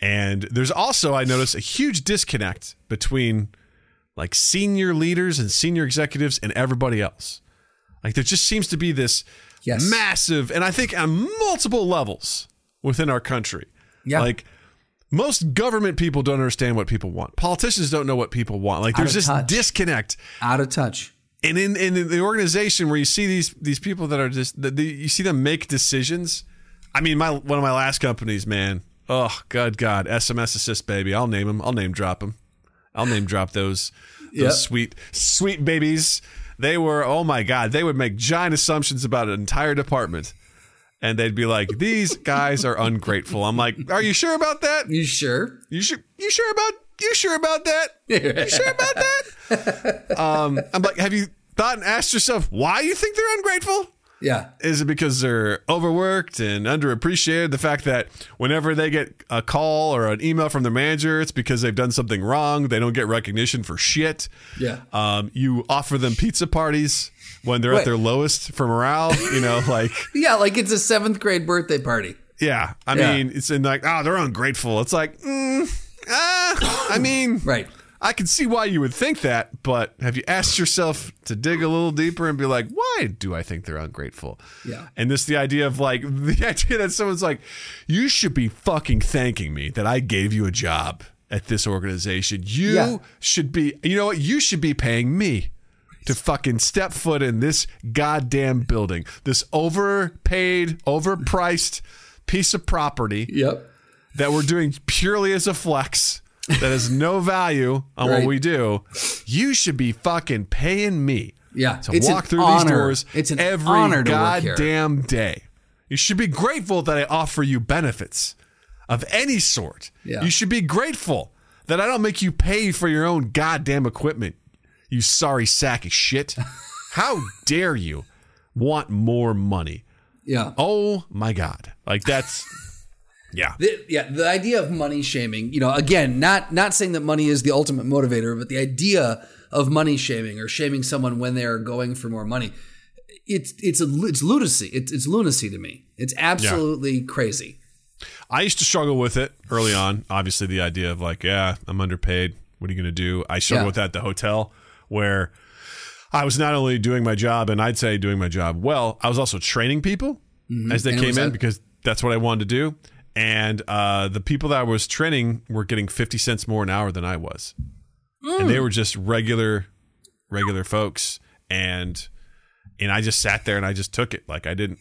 And there's also, I notice, a huge disconnect between like senior leaders and senior executives and everybody else. Like, there just seems to be this massive, and I think on multiple levels within our country. Yeah. Like, most government people don't understand what people want. Politicians don't know what people want. Like, there's this disconnect. Out of touch. And in the organization where you see these people that are just, you see them make decisions. I mean, one of my last companies, man. Oh, God. SMS assist, baby. I'll name them. I'll name drop them. I'll name drop those sweet babies. They were, oh my God, they would make giant assumptions about an entire department. And they'd be like, these guys are ungrateful. I'm like, are you sure about that? You sure? You sure about that? You sure about that? I'm like, have you thought and asked yourself why you think they're ungrateful? Yeah. Is it because they're overworked and underappreciated? The fact that whenever they get a call or an email from their manager, it's because they've done something wrong. They don't get recognition for shit. Yeah. You offer them pizza parties when they're at their lowest for morale, you know, like. Yeah, like it's a 7th grade birthday party. Yeah. I mean, it's in like, they're ungrateful. It's like, I mean. Right. I can see why you would think that, but have you asked yourself to dig a little deeper and be like, why do I think they're ungrateful? Yeah. And this, the idea that someone's like, you should be fucking thanking me that I gave you a job at this organization. You should be paying me to fucking step foot in this goddamn building, this overpaid, overpriced piece of property that we're doing purely as a flex. That has no value on what we do. You should be fucking paying me to walk through these doors every goddamn day. You should be grateful that I offer you benefits of any sort. Yeah. You should be grateful that I don't make you pay for your own goddamn equipment, you sorry sack of shit. How dare you want more money? Yeah. Oh, my God. Like, that's... Yeah. The idea of money shaming, you know, again, not saying that money is the ultimate motivator, but the idea of money shaming or shaming someone when they are going for more money, it's lunacy. It's lunacy to me. It's absolutely crazy. I used to struggle with it early on. Obviously, the idea of like, I'm underpaid. What are you going to do? I struggled with that at the hotel where I was not only doing my job, and I'd say doing my job well, I was also training people as they came in because that's what I wanted to do. And the people that I was training were getting 50 cents more an hour than I was. And they were just regular folks. And I just sat there and I just took it. Like, I didn't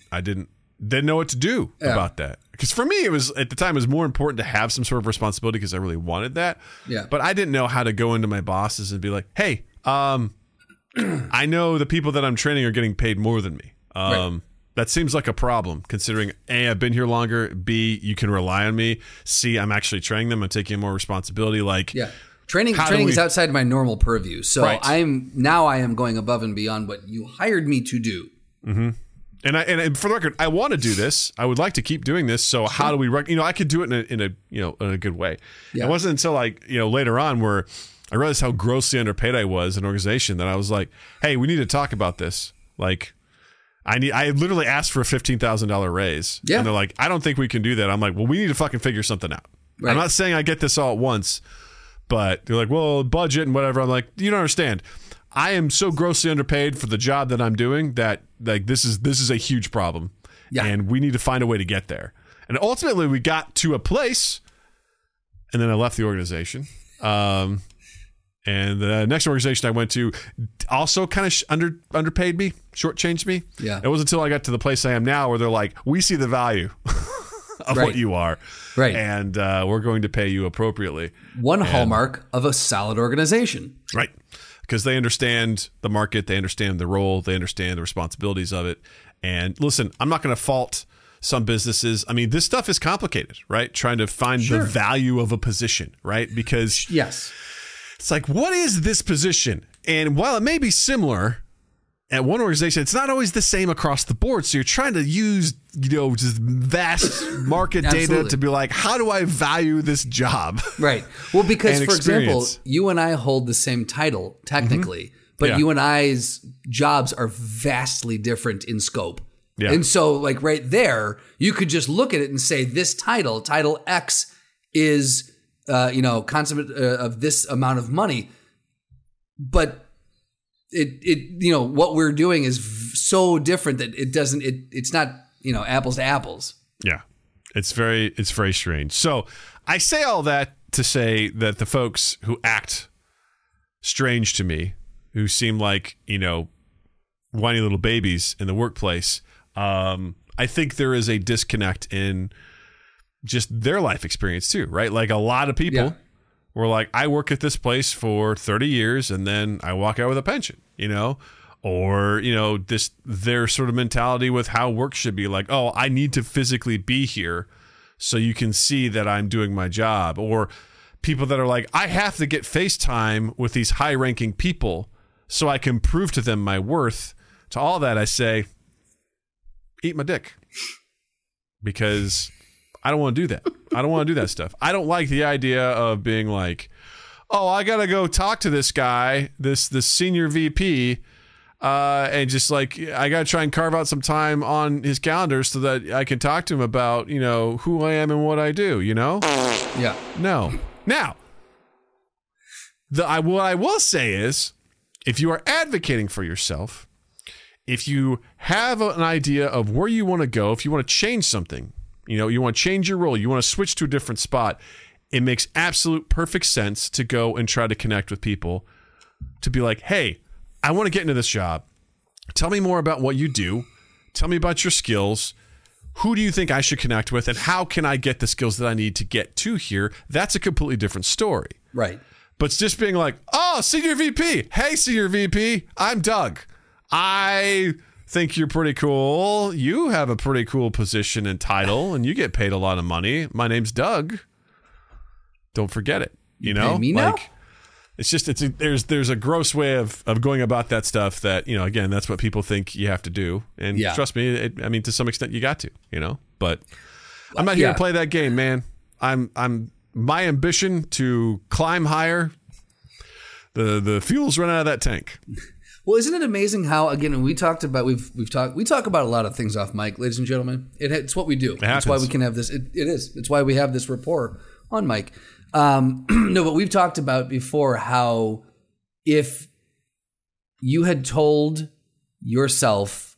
know what to do about that. Because for me, it was, at the time, it was more important to have some sort of responsibility because I really wanted that. Yeah. But I didn't know how to go into my bosses and be like, hey, I know the people that I'm training are getting paid more than me. Right. That seems like a problem, considering A, I've been here longer, B, you can rely on me, C, I'm actually training them, I'm taking more responsibility. Like, training is outside my normal purview. So I am going above and beyond what you hired me to do. Mm-hmm. And for the record, I want to do this. I would like to keep doing this. So how do we, I could do it in a good way. Yeah. It wasn't until later on where I realized how grossly underpaid I was in an organization that I was like, hey, we need to talk about this. Like, I literally asked for a $15,000 raise. Yeah. And they're like, I don't think we can do that. I'm like, well, we need to fucking figure something out. Right. I'm not saying I get this all at once, but they're like, well, budget and whatever. I'm like, you don't understand. I am so grossly underpaid for the job that I'm doing that like this is a huge problem. Yeah. And we need to find a way to get there. And ultimately we got to a place, and then I left the organization. And the next organization I went to also kind of underpaid me, shortchanged me. Yeah. It wasn't until I got to the place I am now where they're like, we see the value of right. what you are. Right. And we're going to pay you appropriately. Hallmark of a solid organization. Right. Because they understand the market. They understand the role. They understand the responsibilities of it. And listen, I'm not going to fault some businesses. I mean, this stuff is complicated, right? Trying to find the value of a position, right? Because it's like, what is this position? And while it may be similar at one organization, it's not always the same across the board. So you're trying to use, just vast market data to be like, how do I value this job? Right. Well, because, for example, you and I hold the same title technically, but you and I's jobs are vastly different in scope. Yeah. And so, like, right there, you could just look at it and say this title X is... consummate of this amount of money, but it what we're doing is so different that it's not, apples to apples. Yeah. It's very strange. So I say all that to say that the folks who act strange to me, who seem like, whiny little babies in the workplace, I think there is a disconnect in just their life experience too, right? Like a lot of people were like, I work at this place for 30 years and then I walk out with a pension, or, their sort of mentality with how work should be like, oh, I need to physically be here so you can see that I'm doing my job. Or people that are like, I have to get FaceTime with these high ranking people so I can prove to them my worth. To all that, I say, eat my dick, because I don't want to do that. I don't want to do that stuff. I don't like the idea of being like, oh, I got to go talk to this guy, this senior VP, and just like, I got to try and carve out some time on his calendar so that I can talk to him about, who I am and what I do, Yeah. No. Now, what I will say is, if you are advocating for yourself, if you have an idea of where you want to go, if you want to change something, you want to change your role, you want to switch to a different spot, it makes absolute perfect sense to go and try to connect with people to be like, hey, I want to get into this job. Tell me more about what you do. Tell me about your skills. Who do you think I should connect with? And how can I get the skills that I need to get to here? That's a completely different story. Right. But just being like, oh, senior VP. Hey, senior VP, I'm Doug. I think you're pretty cool. You have a pretty cool position and title, and you get paid a lot of money. My name's Doug. Don't forget it. You pay me now? It's just there's a gross way of going about that stuff that, again, that's what people think you have to do. And trust me, to some extent you got to, but I'm not here to play that game, man. I'm my ambition to climb higher. The fuel's run out of that tank. Well, isn't it amazing how, again, we talk about a lot of things off mic, ladies and gentlemen. It's what we do. That's why we can have this. It is. It's why we have this rapport on mic. No, but we've talked about before how if you had told yourself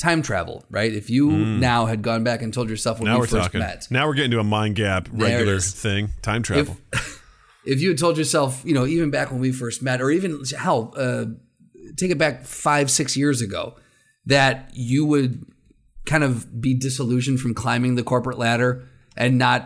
time travel, right? If you now had gone back and told yourself when we first met. Now we're getting to a mind gap regular thing. Time travel. If you had told yourself, even back when we first met, or even hell, take it back 5-6 years ago, that you would kind of be disillusioned from climbing the corporate ladder and not,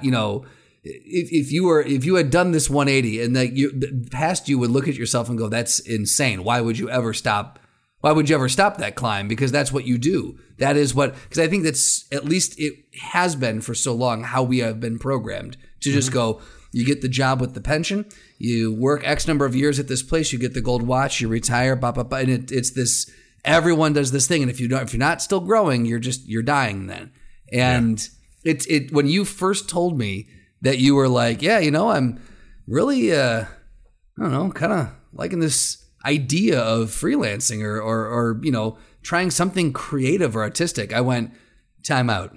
if you had done this 180 and that the past you would look at yourself and go, that's insane. Why would you ever stop? Why would you ever stop that climb? Because that's what you do. That is what, because I think that's, at least it has been for so long, how we have been programmed to just go, you get the job with the pension, you work X number of years at this place, you get the gold watch, you retire, blah, blah, blah. And it's this, everyone does this thing. And if you're not still growing, you're dying then. And when you first told me that you were like, I'm really I don't know, kind of liking this idea of freelancing or you know, trying something creative or artistic. I went, time out.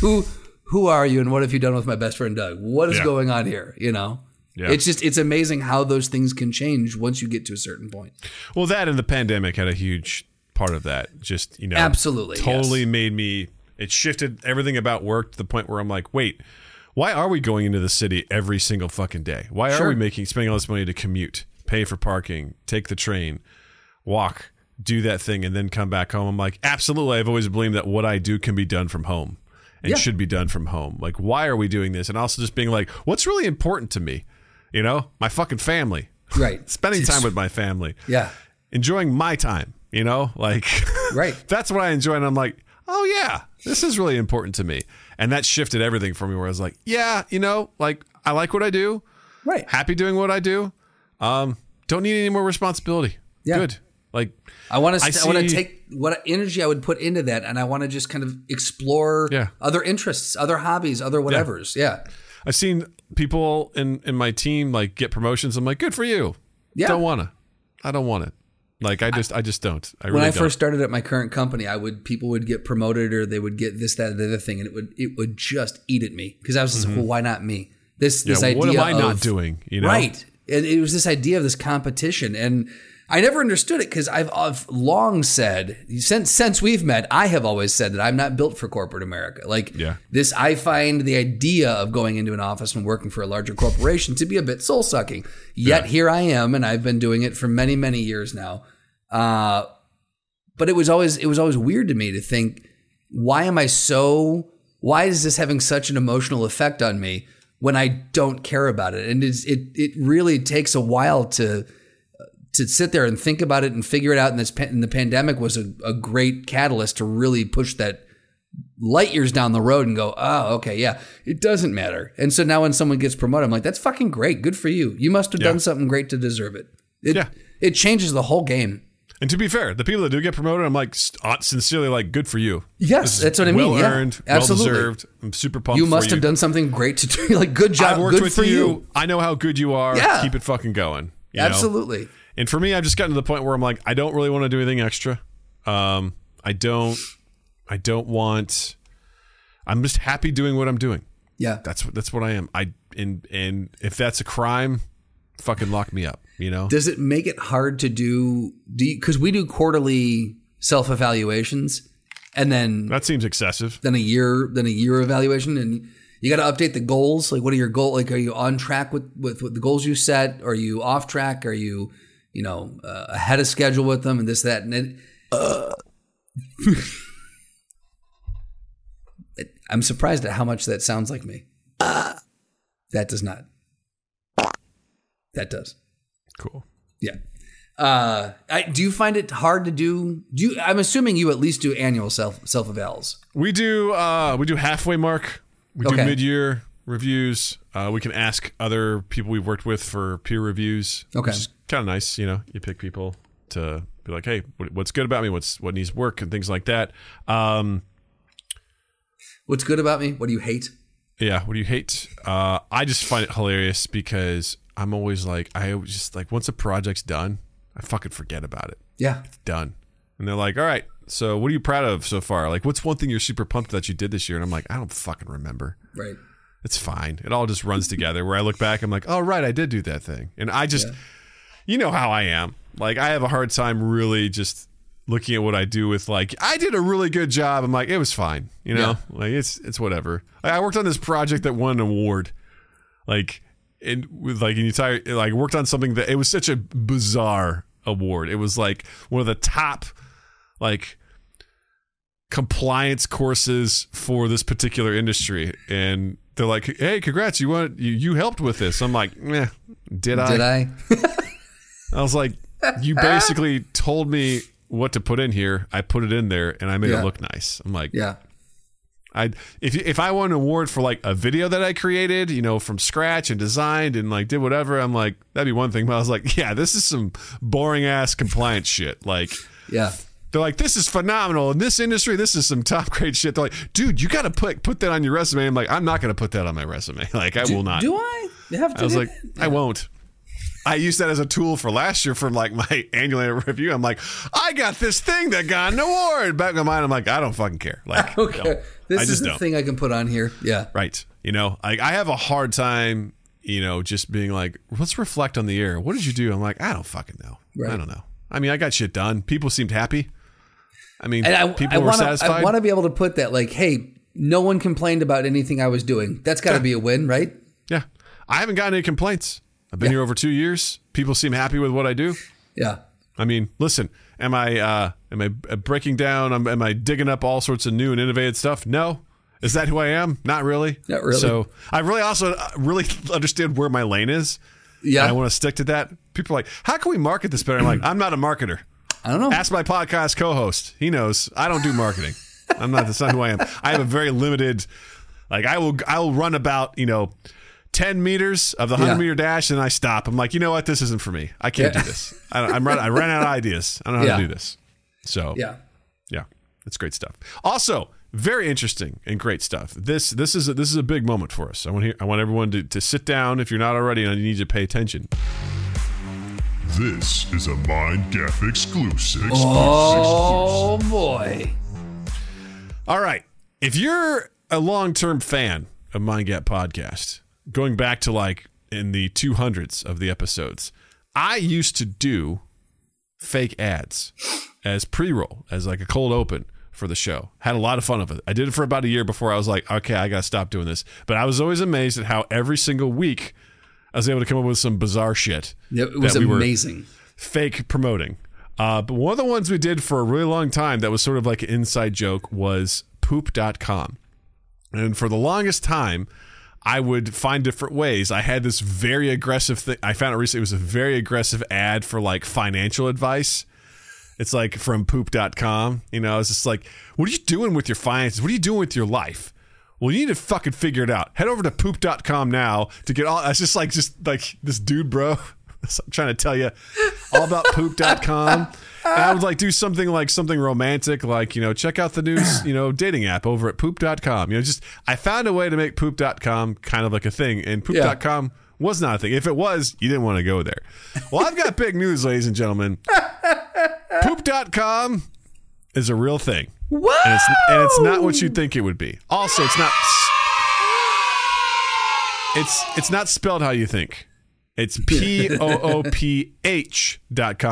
Who are you and what have you done with my best friend Doug? What is going on here, you know? Yeah. It's just, it's amazing how those things can change once you get to a certain point. Well, that and the pandemic had a huge part of that. Just, you know, absolutely totally made me, it shifted everything about work to the point where I'm like, wait, why are we going into the city every single fucking day? Why are we spending all this money to commute, pay for parking, take the train, walk, do that thing, and then come back home? I'm like, absolutely. I've always believed that what I do can be done from home and should be done from home. Like, why are we doing this? And also just being like, what's really important to me? You know, my fucking family, right? Spending time with my family. Yeah. Enjoying my time, you know, like, right. That's what I enjoy. And I'm like, oh yeah, this is really important to me. And that shifted everything for me where I was like, yeah, you know, like I like what I do. Right. Happy doing what I do. Don't need any more responsibility. Yeah. Good. Like I want to take what energy I would put into that. And I want to just kind of explore other interests, other hobbies, other whatevers. Yeah. I've seen people in my team like get promotions. I'm like, good for you. Yeah. Don't want to. I don't want it. Like I just don't. I really don't. When I first started at my current company, people would get promoted or they would get this, that, the other thing, and it would just eat at me because I was just like, well, why not me? This idea. What am I not doing? You know, right? And it was this idea of this competition, and I never understood it because I've long said since we've met, I have always said that I'm not built for corporate America. Like this, I find the idea of going into an office and working for a larger corporation to be a bit soul sucking. Yet here I am, and I've been doing it for many, many years now. But it was always weird to me to think, why is this having such an emotional effect on me when I don't care about it? And it really takes a while to sit there and think about it and figure it out. And the pandemic was a great catalyst to really push that light years down the road and go, oh, okay, yeah, it doesn't matter. And so now when someone gets promoted, I'm like, that's fucking great. Good for you. You must have done something great to deserve it. It changes the whole game. And to be fair, the people that do get promoted, I'm like, sincerely, like, good for you. Yes, that's what I mean. Well earned, absolutely. Well deserved. I'm super pumped. You must have done something great to do. Like, good job. I worked good with for you. I know how good you are. Yeah. Keep it fucking going. Absolutely. Know? And for me, I've just gotten to the point where I'm like, I don't really want to do anything extra. I'm just happy doing what I'm doing. Yeah. That's what I am. And if that's a crime, fucking lock me up, you know? Does it make it hard to do, because we do quarterly self-evaluations and then that seems excessive. Then a year evaluation, and you got to update the goals. Like, what are your goals? Like, are you on track with the goals you set? Are you off track? Are you, you know, ahead of schedule with them and this, that, and it? I'm surprised at how much that sounds like me. That does not. That does. Cool. Yeah. Do you find it hard to do? I'm assuming you at least do annual self evals. We do. We do halfway mark. We do mid-year reviews. We can ask other people we've worked with for peer reviews. Okay. Which is kind of nice. You know, you pick people to be like, hey, what's good about me? What needs work and things like that. What's good about me? What do you hate? Yeah. What do you hate? I just find it hilarious because I'm always like, once a project's done, I fucking forget about it. Yeah. It's done. And they're like, all right. So what are you proud of so far? Like, what's one thing you're super pumped that you did this year? And I'm like, I don't fucking remember. Right. It's fine. It all just runs together where I look back, I'm like, oh, right, I did do that thing. And I just, you know how I am. Like, I have a hard time really just looking at what I do with like, I did a really good job. I'm like, it was fine. You know, like it's whatever. I worked on this project that won an award. Like, and with like an entire, like worked on something that it was such a bizarre award. It was like one of the top, like, compliance courses for this particular industry, and they're like, hey, congrats, you helped with this. I'm like, eh, did I I was like, you basically told me what to put in here. I put it in there and I made it look nice. I'm like, if I won an award for like a video that I created, you know, from scratch and designed and like did whatever, I'm like, that'd be one thing. But I was like, yeah, this is some boring ass compliance shit. Like, yeah. They're like, this is phenomenal. In this industry, this is some top grade shit. They're like, dude, you got to put that on your resume. I'm like, I'm not going to put that on my resume. Like, I will not. Do I have to? I was like, I won't. I used that as a tool for last year for like my annual review. I'm like, I got this thing that got an award. Back in mind, I'm like, I don't fucking care. Like, okay, no, this is the thing I can put on here. Yeah, right. You know, I have a hard time, you know, just being like, let's reflect on the year. What did you do? I'm like, I don't fucking know. Right. I don't know. I mean, I got shit done. People seemed happy. I mean, people were satisfied. I want to be able to put that like, hey, no one complained about anything I was doing. That's got to be a win, right? Yeah. I haven't gotten any complaints. I've been here over 2 years. People seem happy with what I do. Yeah. I mean, listen, am I breaking down? Am I digging up all sorts of new and innovative stuff? No. Is that who I am? Not really. Not really. So I really also really understand where my lane is. Yeah. And I want to stick to that. People are like, how can we market this better? I'm like, I'm not a marketer. I don't know. Ask my podcast co-host. He knows. I don't do marketing. That's not who I am. I have a very limited, like I will run about, you know, 10 meters of the 100 meter dash and I stop. I'm like, you know what? This isn't for me. I can't do this. I ran out of ideas. I don't know how to do this. So yeah, it's great stuff. Also, very interesting and great stuff. This is a big moment for us. I want everyone to sit down if you're not already, and you need to pay attention. This is a Mind Gap exclusive. Oh boy! All right, if you're a long-term fan of Mind Gap Podcast, going back to like in the 200s of the episodes, I used to do fake ads as pre-roll, as like a cold open for the show. Had a lot of fun with it. I did it for about a year before I was like, okay, I got to stop doing this. But I was always amazed at how every single week I was able to come up with some bizarre shit. Yeah, it was amazing. Fake promoting. But one of the ones we did for a really long time that was sort of like an inside joke was Pooph.com. And for the longest time, I would find different ways. I had this very aggressive thing. I found it recently. It was a very aggressive ad for like financial advice. It's like from Pooph.com. You know, it's just like, what are you doing with your finances? What are you doing with your life? Well, you need to fucking figure it out. Head over to Pooph.com now to get all. It's just like this dude, bro. I'm trying to tell you all about Pooph.com. And I would like do something romantic, like, you know, check out the new, you know, dating app over at Pooph.com. You know, just I found a way to make Pooph.com kind of like a thing, and Pooph.com was not a thing. If it was, you didn't want to go there. Well, I've got big news, ladies and gentlemen. Pooph.com is a real thing. Whoa! And it's not what you think it would be. Also, it's not spelled how you think. It's Pooph.com,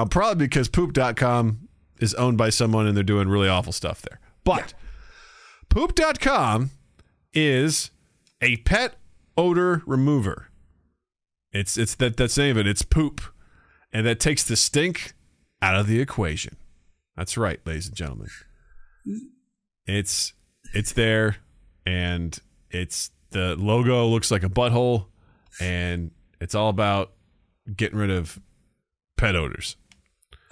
probably because Pooph.com is owned by someone and they're doing really awful stuff there. But Pooph.com is a pet odor remover. It's that's the name of it. It's poop, and that takes the stink out of the equation. That's right, ladies and gentlemen. It's there, and it's the logo looks like a butthole, and it's all about getting rid of pet odors.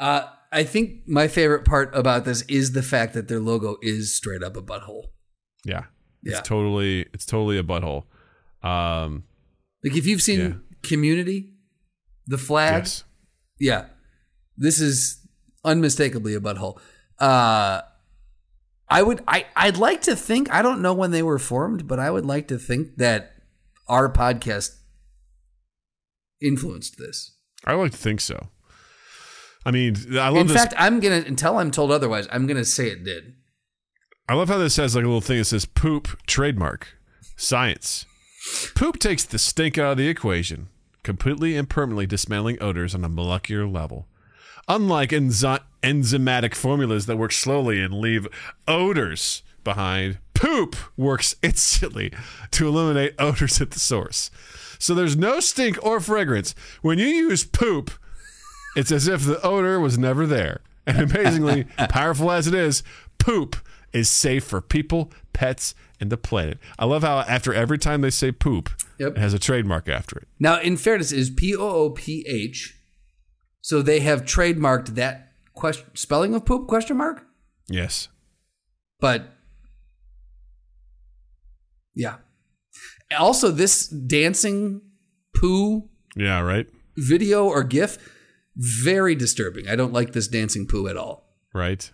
I think my favorite part about this is the fact that their logo is straight up a butthole. Yeah, yeah. It's totally a butthole. Like if you've seen Community, the flag, this is unmistakably a butthole. I'd like to think, I don't know when they were formed, but I would like to think that our podcast influenced this. I like to think so. I mean, I love this. In fact, I'm going to, until I'm told otherwise, I'm going to say it did. I love how this has like a little thing that says poop trademark science. Poop takes the stink out of the equation, completely and permanently dismantling odors on a molecular level. Unlike enzymatic formulas that work slowly and leave odors behind, poop works instantly to eliminate odors at the source. So there's no stink or fragrance. When you use poop, it's as if the odor was never there. And amazingly, powerful as it is, poop is safe for people, pets, and the planet. I love how after every time they say poop, it has a trademark after it. Now, in fairness, it is Pooph. So they have trademarked that spelling of poop, ? Yes. But, yeah. Also, this dancing poo video or GIF, very disturbing. I don't like this dancing poo at all. Right.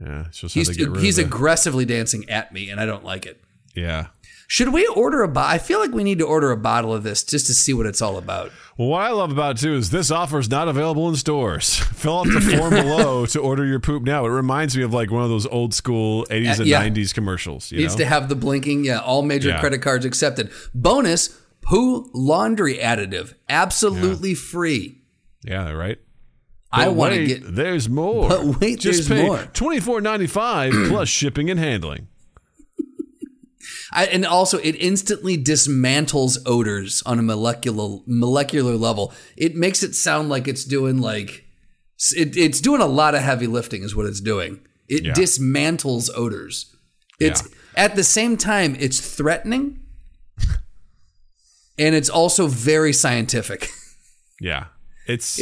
Yeah. It's just he's aggressively dancing at me, and I don't like it. Yeah. Should we order a bottle? I feel like we need to order a bottle of this just to see what it's all about. Well, what I love about it, too, is this offer is not available in stores. Fill out the form below to order your poop now. It reminds me of like one of those old school 80s and 90s commercials. You needs know? To have the blinking, all major credit cards accepted. Bonus, poo laundry additive. Absolutely free. Yeah, right? But I want to get... There's more. But wait, just there's more. $24.95 plus shipping and handling. And also, it instantly dismantles odors on a molecular level. It makes it sound like it's doing it's doing a lot of heavy lifting is what it's doing. It dismantles odors. It's at the same time, it's threatening. And it's also very scientific. Yeah. It's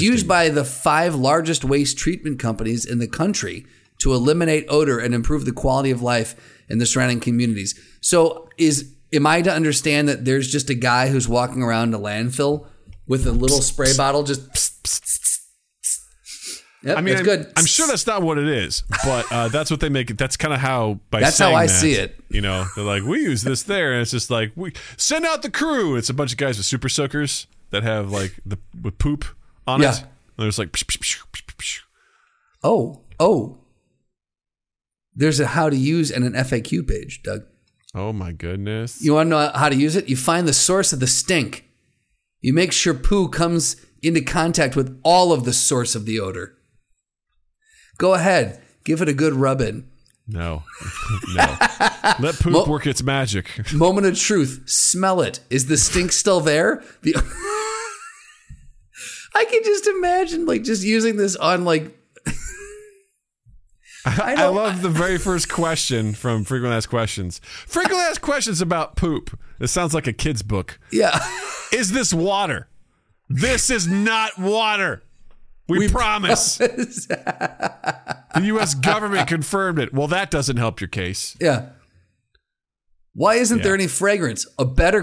used by the 5 largest waste treatment companies in the country to eliminate odor and improve the quality of life in the surrounding communities. So am I to understand that there's just a guy who's walking around a landfill with a little spray bottle just... Yep, I mean, it's good. I'm sure that's not what it is, but that's what they make it. That's kind of how that's how I see it. You know, they're like, we use this there, and it's just like, we send out the crew. It's a bunch of guys with super soakers that have like with poop on it. And they're just like... Oh. There's a how to use and an FAQ page, Doug. Oh, my goodness. You want to know how to use it? You find the source of the stink. You make sure poo comes into contact with all of the source of the odor. Go ahead. Give it a good rub-in. No. Let poop work its magic. Moment of truth. Smell it. Is the stink still there? I can just imagine, just using this on, I love the very first question from Frequently Asked Questions. Frequently Asked Questions about poop. This sounds like a kid's book. Yeah. Is this water? This is not water. We promise. The U.S. government confirmed it. Well, that doesn't help your case. Yeah. Why isn't there any fragrance? A better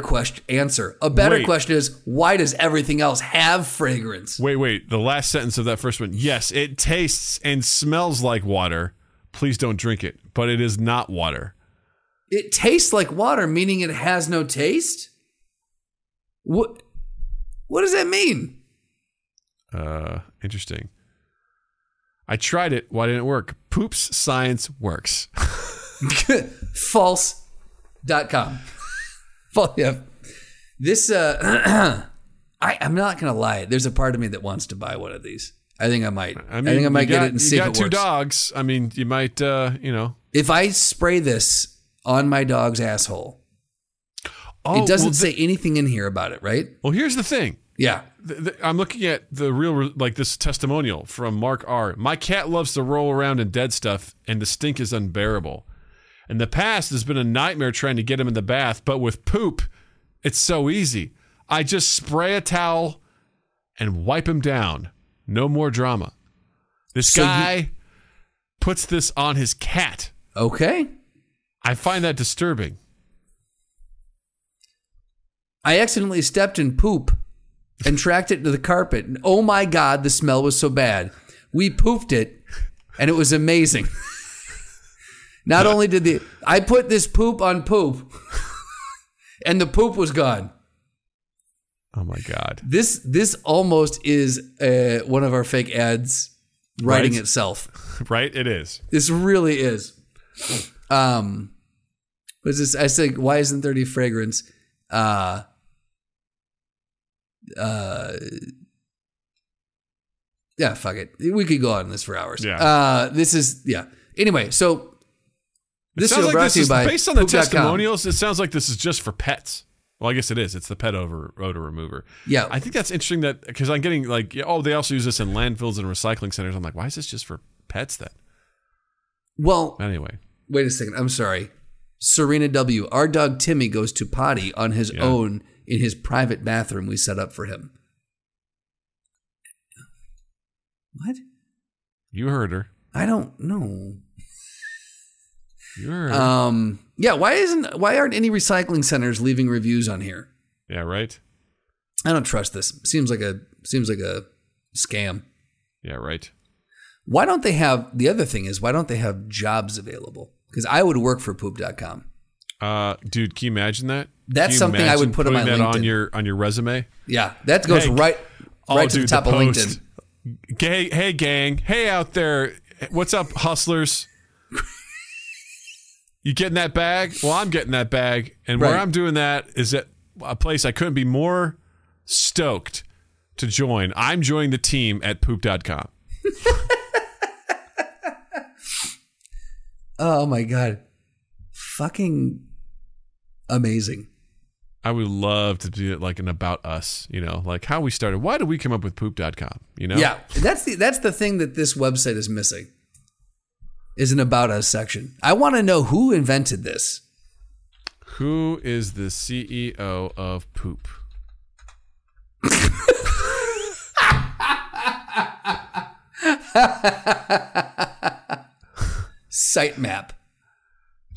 answer. A better question is, why does everything else have fragrance? Wait. The last sentence of that first one. Yes, it tastes and smells like water. Please don't drink it. But it is not water. It tastes like water, meaning it has no taste? What does that mean? Interesting. I tried it. Why didn't it work? Poop's science works. False.com. This, I'm not going to lie. There's a part of me that wants to buy one of these. I think I might. Get it and see if it works. You got 2 dogs. I mean, you might, If I spray this on my dog's asshole, it doesn't say anything in here about it, right? Well, here's the thing. Yeah. I'm looking at the real, this testimonial from Mark R. My cat loves to roll around in dead stuff, and the stink is unbearable. In the past, there's been a nightmare trying to get him in the bath, but with poop, it's so easy. I just spray a towel and wipe him down. No more drama. This guy puts this on his cat. Okay. I find that disturbing. I accidentally stepped in poop and tracked it to the carpet. And oh my God, the smell was so bad. We pooped it, and it was amazing. Not only did I put this poop on poop, and the poop was gone. Oh my God! This almost is one of our fake ads writing itself. Right, it is. This really is. Was this? I said, why isn't there any fragrance? Yeah, fuck it. We could go on this for hours. Yeah. Anyway, so. This sounds like this is based on the testimonials. It sounds like this is just for pets. Well, I guess it is. It's the pet odor remover. Yeah, I think that's interesting that because I'm getting they also use this in landfills and recycling centers. I'm like, why is this just for pets then? Well, anyway, wait a second. I'm sorry, Serena W. Our dog Timmy goes to potty on his own in his private bathroom we set up for him. What? You heard her. I don't know. Sure. Why aren't any recycling centers leaving reviews on here? Yeah, right. I don't trust this. Seems like a scam. Yeah, right. Why don't they have the other thing is why don't they have jobs available? Because I would work for Pooph.com. Dude, can you imagine that? That's something I would put on my LinkedIn. On your resume? Yeah, that goes right to the top of LinkedIn. Hey, gang. Hey, out there. What's up, hustlers? You getting that bag? Well, I'm getting that bag. And where I'm doing that is at a place I couldn't be more stoked to join. I'm joining the team at Pooph.com. Oh, my God. Fucking amazing. I would love to do it like an about us, you know, like how we started. Why did we come up with Pooph.com, you know? Yeah, that's the thing that this website is missing is an about us section. I want to know who invented this. Who is the CEO of Poop? Sitemap.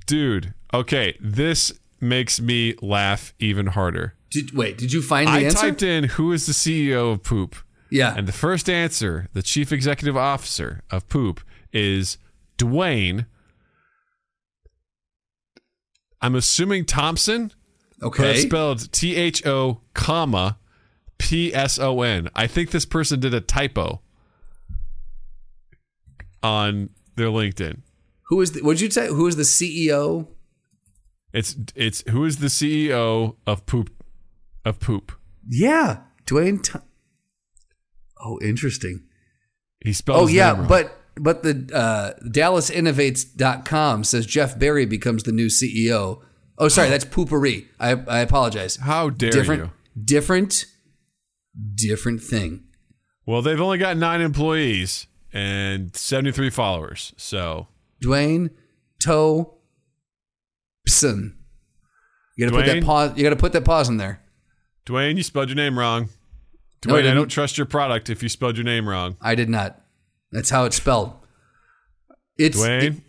Dude, okay, this makes me laugh even harder. Did you find the answer? I typed in, who is the CEO of Poop? Yeah. And the first answer, the chief executive officer of Poop, is Dwayne. I'm assuming Thompson. Okay. But it's spelled T-H-O, comma, P-S-O-N. I think this person did a typo on their LinkedIn. Who is? What'd you say? Who is the CEO? It's who is the CEO of Poop? Yeah, Dwayne. Oh, interesting. He spells. Oh yeah, name wrong. but the DallasInnovates.com says Jeff Berry becomes the new CEO. Oh, sorry, that's Poopery. I apologize. How dare you? Different thing. Well, they've only got 9 employees and 73 followers, so. Dwayne Tobson. You gotta put that pause. You gotta put that pause in there. Dwayne, you spelled your name wrong. Dwayne, I don't trust your product if you spelled your name wrong. I did not. That's how it's spelled. It's Greek.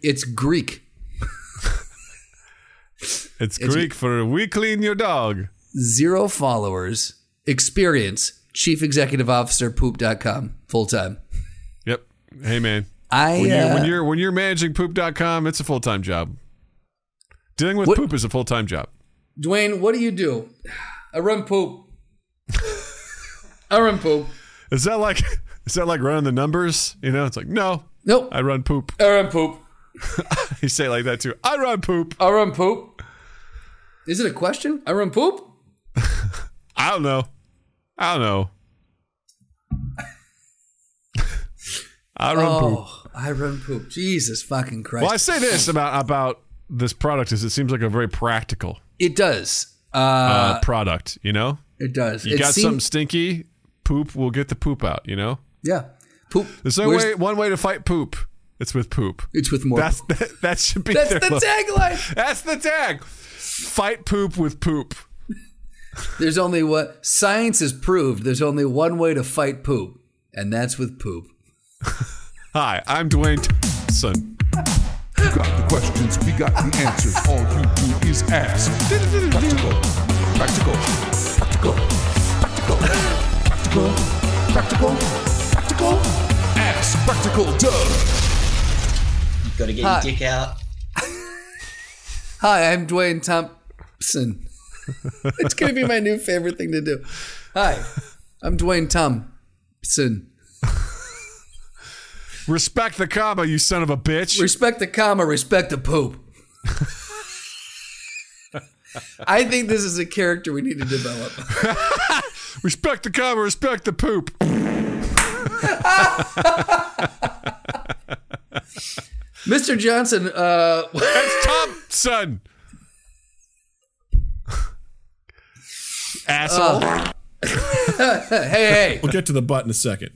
It's Greek for we clean your dog. 0 followers. Experience. Chief Executive Officer Pooph.com. Full time. Yep. Hey man. When you're managing Pooph.com, it's a full-time job. Dealing with poop is a full-time job. Dwayne, what do you do? I run Poop. Is that like running the numbers? You know, it's like, nope. I run Poop. You say it like that too. I run Poop. Is it a question? I run Poop? I don't know. I run Poop. I run Poop. Jesus fucking Christ. Well, I say this about this product is it seems like a very practical. It does. Product, you know? It does. You got something stinky, poop will get the poop out, you know? Yeah. Poop. There's one way to fight poop. It's with poop. It's with more. That should be That's the tagline. That's the tag. Fight poop with poop. There's only what science has proved. There's only one way to fight poop, and that's with poop. Hi, I'm Dwayne Son. You got the questions, we got the answers. All you do is ask. Practical. Ask Practical Doug. You gotta get your dick out. Hi, I'm Dwayne Thompson. It's gonna be my new favorite thing to do. Hi, I'm Dwayne Thompson. Respect the comma, you son of a bitch. Respect the comma, respect the poop. I think this is a character we need to develop. Respect the comma, respect the poop. Mr. Johnson, that's Thompson. Asshole. Hey. We'll get to the butt in a second.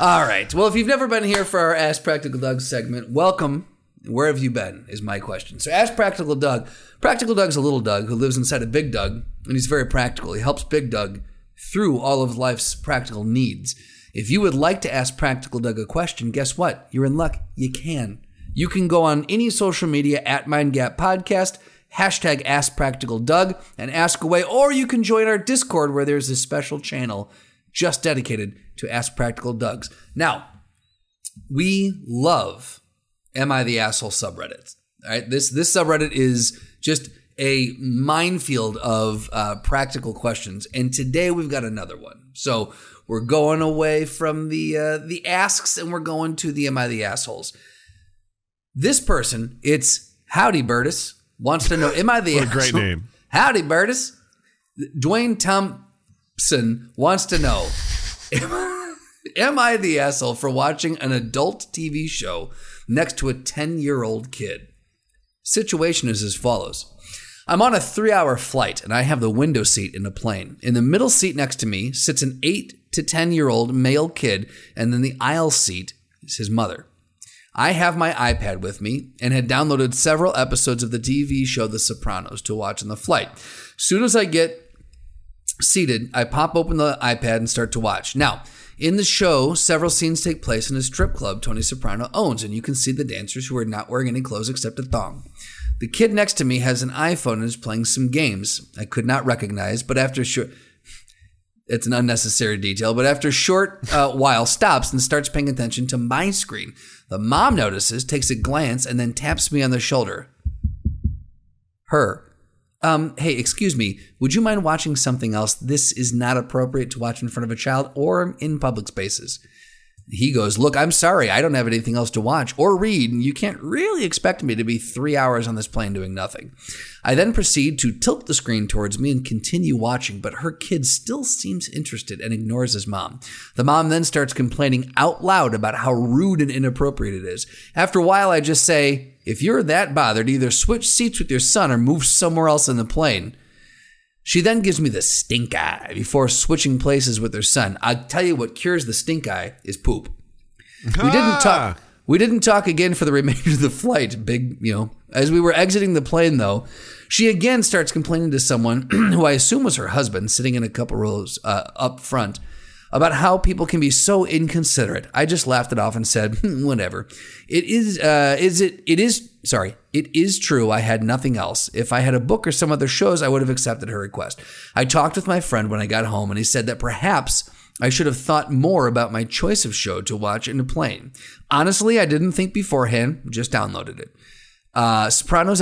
All right. Well, if you've never been here for our Ask Practical Doug segment, welcome. Where have you been is my question. So Ask Practical Doug. Practical Doug's a little Doug who lives inside of Big Doug, and he's very practical. He helps Big Doug through all of life's practical needs. If you would like to ask Practical Doug a question, guess what? You're in luck. You can. You can go on any social media at Mind Gap Podcast, hashtag Ask Practical Doug, and ask away. Or you can join our Discord where there's a special channel just dedicated to Ask Practical Dougs. Now, we love Am I the Asshole subreddit. All right, this subreddit is just a minefield of practical questions, and today we've got another one. So we're going away from the asks, and we're going to the Am I the Assholes? This person, it's Howdy Burtis, wants to know, am I the what asshole? A great name. Howdy Burtis. Dwayne Thompson wants to know, am I the asshole for watching an adult TV show next to a 10-year-old kid? Situation is as follows. I'm on a 3-hour flight and I have the window seat in a plane. In the middle seat next to me sits an 8 to 10-year-old male kid, and then the aisle seat is his mother. I have my iPad with me and had downloaded several episodes of the TV show The Sopranos to watch on the flight. Soon as I get seated, I pop open the iPad and start to watch. Now, in the show, several scenes take place in a strip club Tony Soprano owns, and you can see the dancers who are not wearing any clothes except a thong. The kid next to me has an iPhone and is playing some games I could not recognize, but after it's an unnecessary detail, but after a short while stops and starts paying attention to my screen. The mom notices, takes a glance, and then taps me on the shoulder. Her. Hey, excuse me, would you mind watching something else? This is not appropriate to watch in front of a child or in public spaces. He goes, look, I'm sorry, I don't have anything else to watch or read, and you can't really expect me to be 3 hours on this plane doing nothing. I then proceed to tilt the screen towards me and continue watching, but her kid still seems interested and ignores his mom. The mom then starts complaining out loud about how rude and inappropriate it is. After a while, I just say, if you're that bothered, either switch seats with your son or move somewhere else in the plane. She then gives me the stink eye before switching places with her son. I'll tell you what cures the stink eye is poop. We didn't talk again for the remainder of the flight. As we were exiting the plane, though, she again starts complaining to someone who I assume was her husband, sitting in a couple rows up front, about how people can be so inconsiderate. I just laughed it off and said, whatever. It is true I had nothing else. If I had a book or some other shows, I would have accepted her request. I talked with my friend when I got home, and he said that perhaps I should have thought more about my choice of show to watch in a plane. Honestly, I didn't think beforehand, just downloaded it. Just downloaded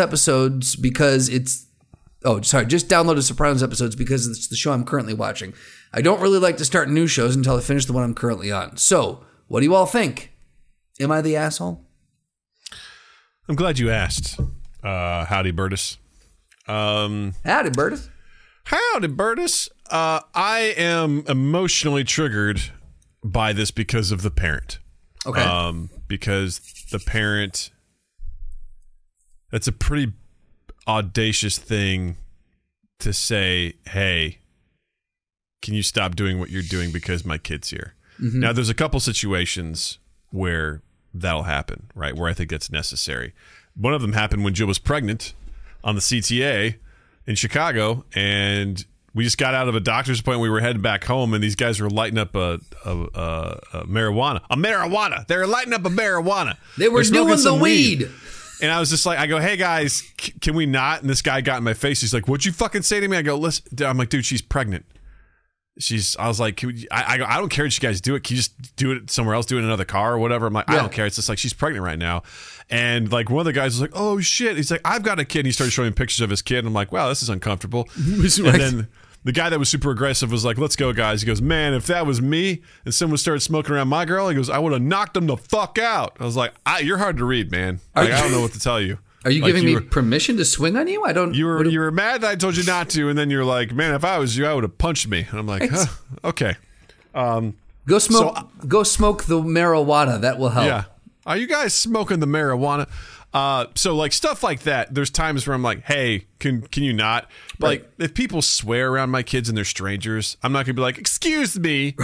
Sopranos episodes because it's the show I'm currently watching. I don't really like to start new shows until I finish the one I'm currently on. So, what do you all think? Am I the asshole? I'm glad you asked, Howdy Burtis. Howdy Burtis. Howdy Burtis. I am emotionally triggered by this because of the parent. Okay. Because the parent, that's a pretty audacious thing to say, hey, can you stop doing what you're doing because my kid's here? Mm-hmm. Now, there's a couple situations where that'll happen, right? Where I think that's necessary. One of them happened when Jill was pregnant on the CTA in Chicago, and we just got out of a doctor's appointment. We were heading back home, and these guys were lighting up a marijuana. A marijuana. They were lighting up a marijuana. They were doing the weed. And I was just like, I go, hey, guys, can we not? And this guy got in my face. He's like, what'd you fucking say to me? I go, listen. I'm like, dude, she's pregnant. I was like, I don't care if you guys do it. Can you just do it somewhere else? Do it in another car or whatever? I'm like, yeah. I don't care. It's just like, she's pregnant right now. And like one of the guys was like, oh, shit. He's like, I've got a kid. And he started showing me pictures of his kid. And I'm like, wow, this is uncomfortable. And then the guy that was super aggressive was like, let's go, guys. He goes, man, if that was me and someone started smoking around my girl, he goes, I would have knocked them the fuck out. I was like, you're hard to read, man. Like, I don't know what to tell you. Are you giving me permission to swing on you? I don't. You were mad that I told you not to, and then you're like, "Man, if I was you, I would have punched me." And I'm like, huh, "Okay, go smoke. Go smoke the marijuana. That will help." Yeah. Are you guys smoking the marijuana? So like stuff like that. There's times where I'm like, "Hey, can you not?" But right. Like if people swear around my kids and they're strangers, I'm not gonna be like, "Excuse me,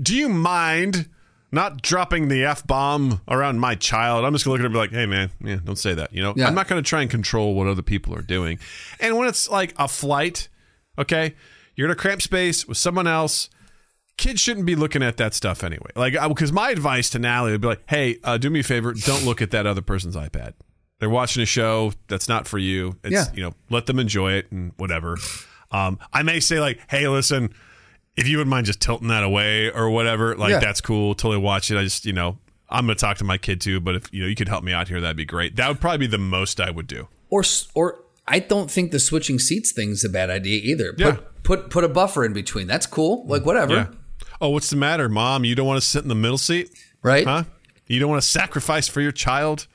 do you mind not dropping the F-bomb around my child?" I'm just going to look at her and be like, hey, man, yeah, don't say that. You know, yeah. I'm not going to try and control what other people are doing. And when it's like a flight, okay, you're in a cramped space with someone else. Kids shouldn't be looking at that stuff anyway. Like, because my advice to Natalie would be like, hey, do me a favor. Don't look at that other person's iPad. They're watching a show that's not for you. It's, you know, let them enjoy it and whatever. I may say like, hey, listen, if you wouldn't mind just tilting that away or whatever, like that's cool. Totally watch it. I just, you know, I'm going to talk to my kid too, but if you could help me out here, that'd be great. That would probably be the most I would do. Or I don't think the switching seats thing's a bad idea either. Yeah. Put a buffer in between. That's cool. Like, whatever. Yeah. Oh, what's the matter, Mom? You don't want to sit in the middle seat? Right. Huh? You don't want to sacrifice for your child?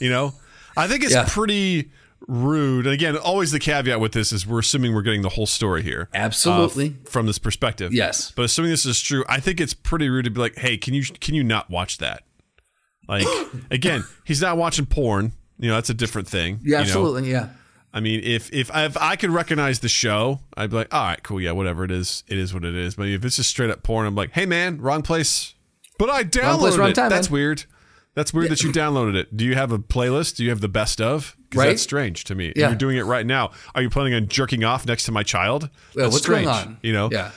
I think it's pretty rude. And again, always the caveat with this is we're assuming we're getting the whole story here. Absolutely. From this perspective. Yes. But assuming this is true, I think it's pretty rude to be like, hey, can you not watch that? Like, again, he's not watching porn. That's a different thing. Yeah, absolutely. Yeah. I mean, if I could recognize the show, I'd be like, all right, cool. Yeah, whatever it is what it is. But if it's just straight up porn, I'm like, hey, man, wrong place. But I downloaded it. That's weird. That's weird that you downloaded it. Do you have a playlist? Do you have the best of? Because that's strange to me. Yeah. You're doing it right now. Are you planning on jerking off next to my child? Yeah, what's strange, going on? Yeah.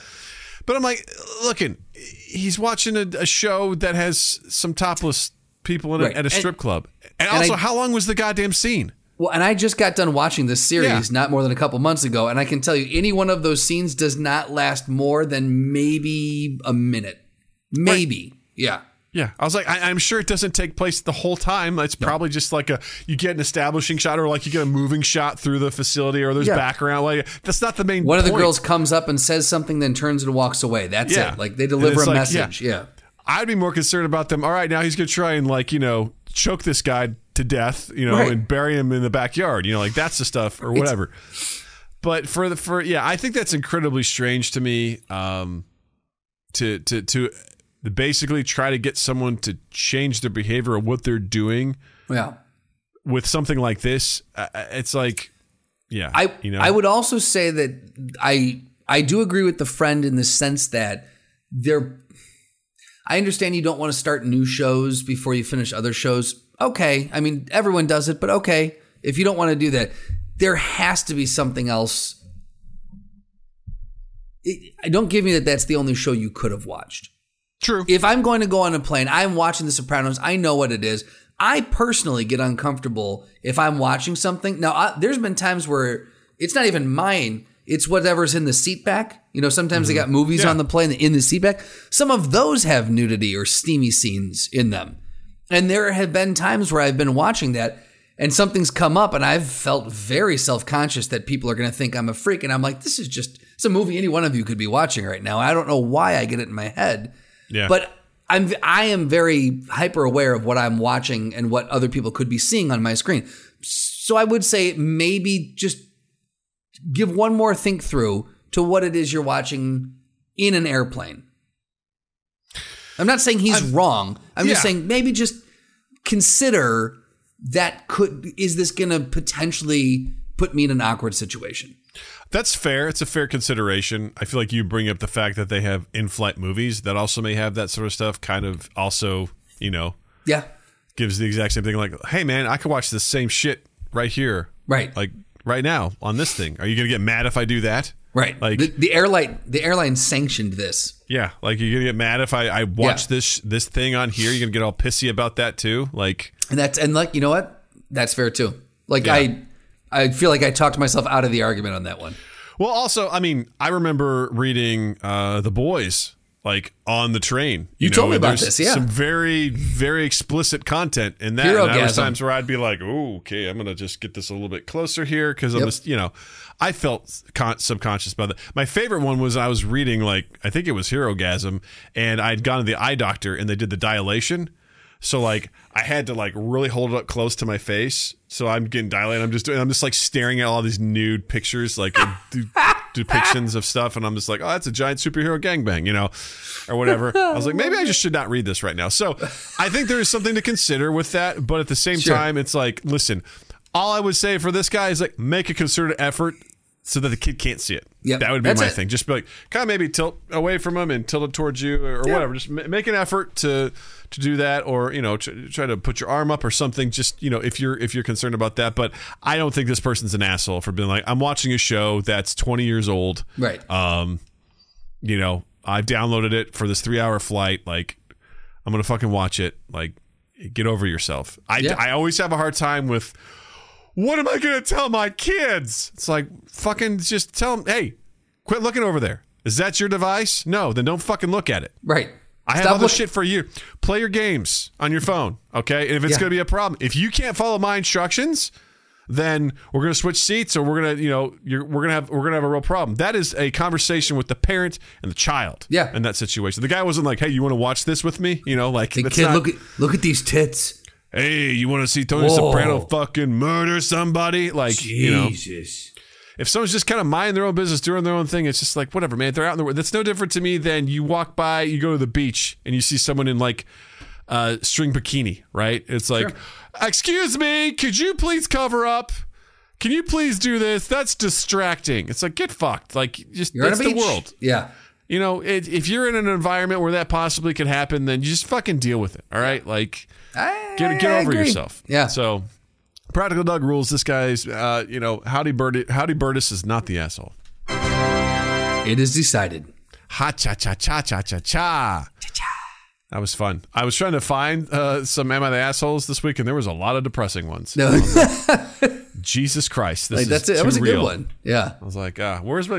But I'm like, looking, he's watching a show that has some topless people in it at a strip club. And also, how long was the goddamn scene? Well, and I just got done watching this series not more than a couple months ago. And I can tell you, any one of those scenes does not last more than maybe a minute. Maybe. Right. Yeah. Yeah, I was like, I'm sure it doesn't take place the whole time. It's probably just like you get an establishing shot or like you get a moving shot through the facility or there's background. Like that's not the main. One point. Of the girls comes up and says something, then turns and walks away. That's it. Like they deliver a message. Yeah. I'd be more concerned about them. All right, now he's gonna try and choke this guy to death, and bury him in the backyard. Like that's the stuff or whatever. But I think that's incredibly strange to me. To They basically try to get someone to change their behavior or what they're doing. Yeah. With something like this, it's like, I would also say that I do agree with the friend in the sense that I understand you don't want to start new shows before you finish other shows. Okay. I mean, everyone does it, but okay. If you don't want to do that, there has to be something else. Don't give me that that's the only show you could have watched. True. If I'm going to go on a plane, I'm watching The Sopranos. I know what it is. I personally get uncomfortable if I'm watching something. Now, there's been times where it's not even mine. It's whatever's in the seat back. Sometimes they got movies on the plane in the seat back. Some of those have nudity or steamy scenes in them. And there have been times where I've been watching that and something's come up and I've felt very self-conscious that people are going to think I'm a freak. And I'm like, this is just, it's a movie any one of you could be watching right now. I don't know why I get it in my head. Yeah. But I am very hyper aware of what I'm watching and what other people could be seeing on my screen. So I would say maybe just give one more think through to what it is you're watching in an airplane. I'm not saying he's wrong. I'm just saying maybe just consider that is this going to potentially put me in an awkward situation? That's fair. It's a fair consideration. I feel like you bring up the fact that they have in-flight movies that also may have that sort of stuff kind of also, gives the exact same thing. Like, hey, man, I could watch the same shit right here. Right. Like right now on this thing. Are you going to get mad if I do that? Right. Like the airline sanctioned this. Yeah. Like you're going to get mad if I watch this thing on here. You're going to get all pissy about that too. Like, and you know what? That's fair too. Like I feel like I talked myself out of the argument on that one. Well, also, I mean, I remember reading The Boys, on the train. You told me about this, some very, very explicit content in that. And there were times where I'd be like, oh, okay, I'm going to just get this a little bit closer here because I'm just, I felt subconscious about that. My favorite one was I was reading, I think it was Herogasm, and I'd gone to the eye doctor and they did the dilation. So I had to really hold it up close to my face. So I'm getting dilated. I'm just staring at all these nude pictures, depictions of stuff. And I'm just like, oh, that's a giant superhero gangbang, or whatever. I was like, maybe I just should not read this right now. So I think there is something to consider with that. But at the same time, it's like, listen, all I would say for this guy is make a concerted effort so that the kid can't see it. Yep. That would be my thing. Just be kind of maybe tilt away from him and tilt it towards you or whatever. Just make an effort to do that or, try to put your arm up or something. Just, if you're concerned about that. But I don't think this person's an asshole for being like, I'm watching a show that's 20 years old. Right. I've downloaded it for this 3-hour flight. Like, I'm going to fucking watch it. Like, get over yourself. I always have a hard time with... What am I going to tell my kids? It's like, fucking just tell them, hey, quit looking over there. Is that your device? No, then don't fucking look at it. Right. I have other shit for you. Play your games on your phone, okay? And if it's going to be a problem, if you can't follow my instructions, then we're going to switch seats, or we're going to, you know, we're going to have a real problem. That is a conversation with the parent and the child. Yeah. In that situation, the guy wasn't like, "Hey, you want to watch this with me?" You know, like, hey, kid, not, look at these tits. Hey, you want to see Tony Soprano fucking murder somebody? Like, Jesus. You know, if someone's just kind of minding their own business, doing their own thing, it's just like, whatever, man. They're out in the world. That's no different to me than you walk by, you go to the beach, and you see someone in, like, string bikini, right? It's like, sure. Excuse me, could you please cover up? Can you please do this? That's distracting. It's like, get fucked. Like, just, that's the world. Yeah. You know, if you're in an environment where that possibly could happen, then you just fucking deal with it, all right? Like, get over yourself. Yeah. So... Practical Doug rules. This guy's, you know, Howdy Birdis is not the asshole. It is decided. Ha cha cha cha cha cha cha. That was fun. I was trying to find some "Am I the Assholes" this week, and there was a lot of depressing ones. No. Jesus Christ, this is too real. That was a good one. Yeah. I was like,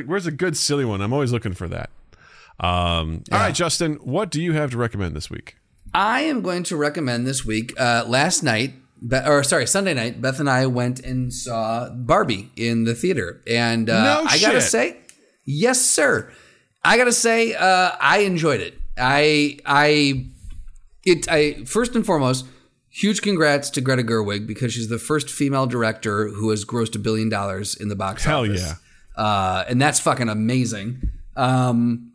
where's a good silly one? I'm always looking for that. All right, Justin, what do you have to recommend this week? I am going to recommend this week. Sunday night, Beth and I went and saw Barbie in the theater. And I got to say, yes, sir. I got to say, I enjoyed it. I first and foremost, huge congrats to Greta Gerwig, because she's the first female director who has grossed $1 billion in the box office. Hell yeah. And that's fucking amazing. And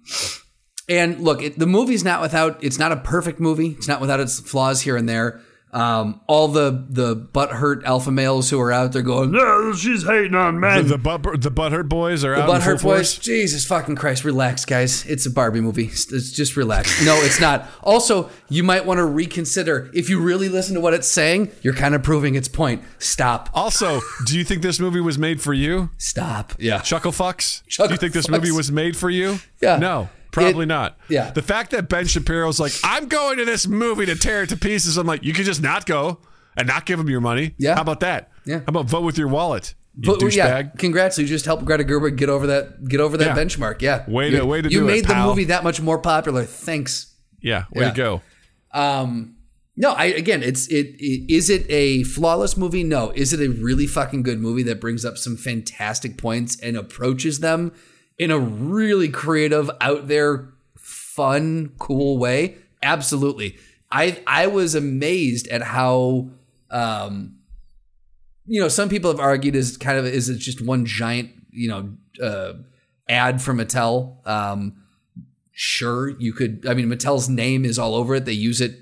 look, the movie's not without, it's not a perfect movie. It's not without its flaws here and there. All the butthurt alpha males who are out there going, no, she's hating on men. The butthurt boys are out. The butthurt boys. Jesus fucking Christ, relax, guys. It's a Barbie movie. It's just relax. No, it's not. Also, you might want to reconsider. If you really listen to what it's saying, you're kind of proving its point. Stop. Also, do you think this movie was made for you? Stop. Yeah. Chuckle fucks. Do you think this movie was made for you? Yeah. No. Probably not. Yeah. The fact that Ben Shapiro's like, I'm going to this movie to tear it to pieces. I'm like, you could just not go and not give him your money. Yeah. How about that? Yeah. How about vote with your wallet? You douchebag. Yeah. Congrats. You just helped Greta Gerwig get over that benchmark. Yeah. Way to do it. You made the movie that much more popular. Thanks. Yeah. Way to go. No, is it a flawless movie? No. Is it a really fucking good movie that brings up some fantastic points and approaches them in a really creative, out there, fun, cool way? Absolutely. I was amazed at how, you know, some people have argued is it just one giant, you know, ad for Mattel. Sure, you could. I mean, Mattel's name is all over it. They use it.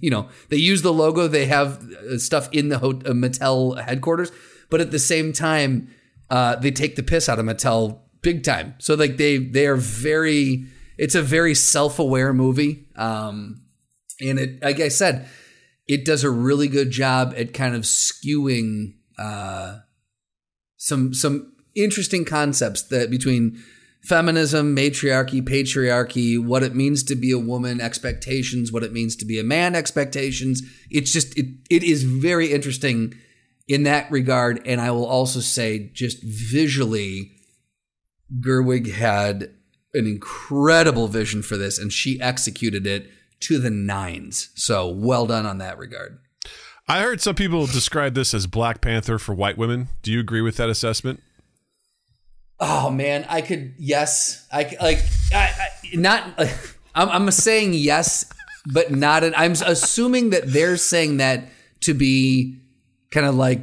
You know, they use the logo. They have stuff in the Mattel headquarters, but at the same time, they take the piss out of Mattel. Big time. So like they are very, it's a very self-aware movie. And it, like I said, it does a really good job at kind of skewing some interesting concepts that between feminism, matriarchy, patriarchy, what it means to be a woman, expectations, what it means to be a man, expectations. It's just, it is very interesting in that regard. And I will also say, just visually, Gerwig had an incredible vision for this, and she executed it to the nines. So well done on that regard. I heard some people describe this as Black Panther for white women. Do you agree with that assessment? Oh man, I'm saying yes, but not an, I'm assuming that they're saying that to be kind of like,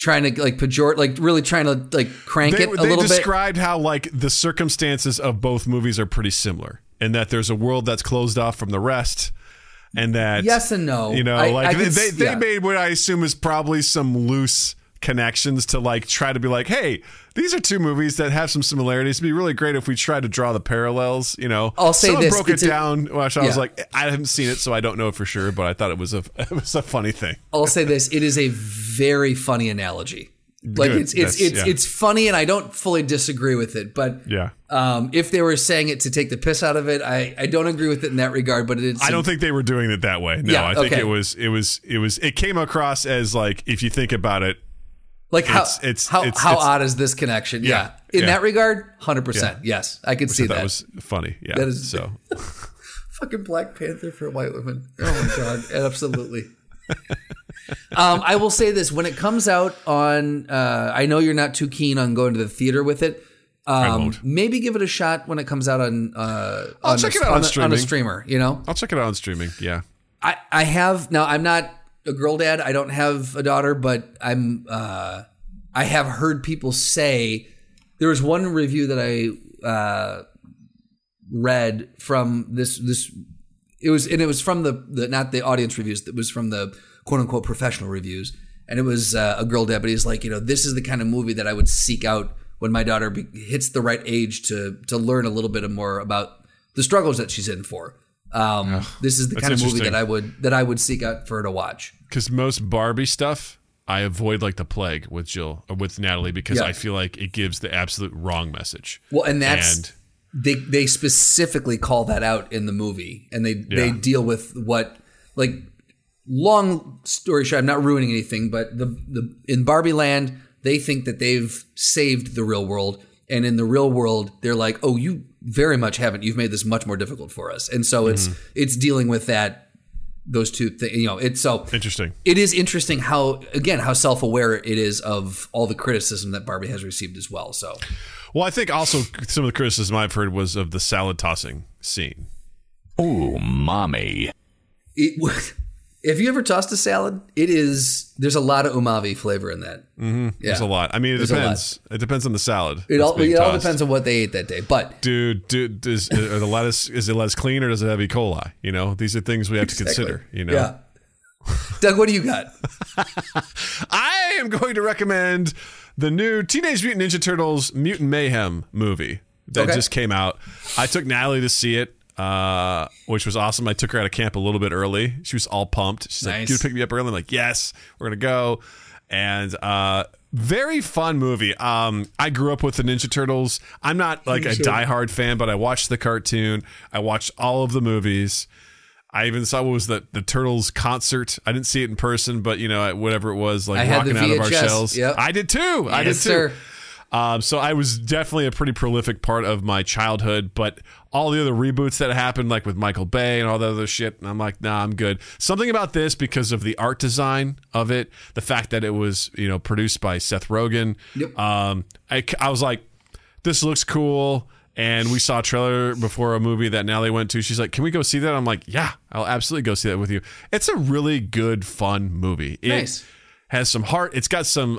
trying to like pejorate, like really trying to like crank it a little bit. They described how like the circumstances of both movies are pretty similar, and that there's a world that's closed off from the rest, and that yes and no, you know, like they made what I assume is probably some loose connections to like try to be like, hey, these are two movies that have some similarities. It'd be really great if we try to draw the parallels, you know. I'll say someone this broke it down. I was like, I haven't seen it, so I don't know for sure, but I thought it was a funny thing. I'll say this: it is a very funny analogy. Like good. It's funny, and I don't fully disagree with it. But yeah, if they were saying it to take the piss out of it, I don't agree with it in that regard. But I don't think they were doing it that way. No, yeah, I think it came across as like, if you think about it. Like how odd is this connection? Yeah. In that regard, 100%. Yeah. Yes. I could see that. That was funny. Yeah. That is so Fucking Black Panther for a white woman. Oh my God. Absolutely. I will say this. When it comes out on, I know you're not too keen on going to the theater with it. I won't. Maybe give it a shot when it comes out on, I'll check it out on a streamer, you know? I'll check it out on streaming. Yeah. I have, now I'm not a girl dad. I don't have a daughter, but I have heard people say, there was one review that I read from this. It was from the not the audience reviews. It was from the quote unquote professional reviews, and it was a girl dad. But he's like, you know, this is the kind of movie that I would seek out when my daughter hits the right age to learn a little bit more about the struggles that she's in for. This is the kind of movie that I would seek out for her to watch. Because most Barbie stuff, I avoid like the plague with Natalie, because I feel like it gives the absolute wrong message. Well, and they specifically call that out in the movie, and they deal with what, like, long story short, I'm not ruining anything, but in Barbie Land, they think that they've saved the real world. And in the real world, they're like, oh, you very much haven't. You've made this much more difficult for us. And so it's dealing with that. Those two things, you know, it's so interesting. It is interesting how self-aware it is of all the criticism that Barbie has received as well. So, well, I think also some of the criticism I've heard was of the salad tossing scene. Oh, mommy. If you ever tossed a salad, there's a lot of umami flavor in that. Mm-hmm. Yeah. There's a lot. I mean, it depends. It depends on the salad. It all depends on what they ate that day. But dude, is the lettuce clean, or does it have E. coli? You know, these are things we have to consider. You know, yeah. Doug, what do you got? I am going to recommend the new Teenage Mutant Ninja Turtles: Mutant Mayhem movie that just came out. I took Natalie to see it. Which was awesome. I took her out of camp a little bit early. She was all pumped. She's nice. Like, dude, pick me up early. I'm like, yes, we're going to go. And very fun movie. I grew up with the Ninja Turtles. I'm not like a diehard fan, but I watched the cartoon. I watched all of the movies. I even saw what was the Turtles concert. I didn't see it in person, but, you know, whatever it was, like walking out of our shells. Yep. I did too. Yes, I did too. Sir. So I was definitely a pretty prolific part of my childhood, but all the other reboots that happened, like with Michael Bay and all the other shit, and I'm like, nah, I'm good. Something about this, because of the art design of it, the fact that it was, you know, produced by Seth Rogen. Yep. I was like, this looks cool. And we saw a trailer before a movie that Natalie went to. She's like, can we go see that? I'm like, yeah, I'll absolutely go see that with you. It's a really good, fun movie. Nice. It has some heart. It's got some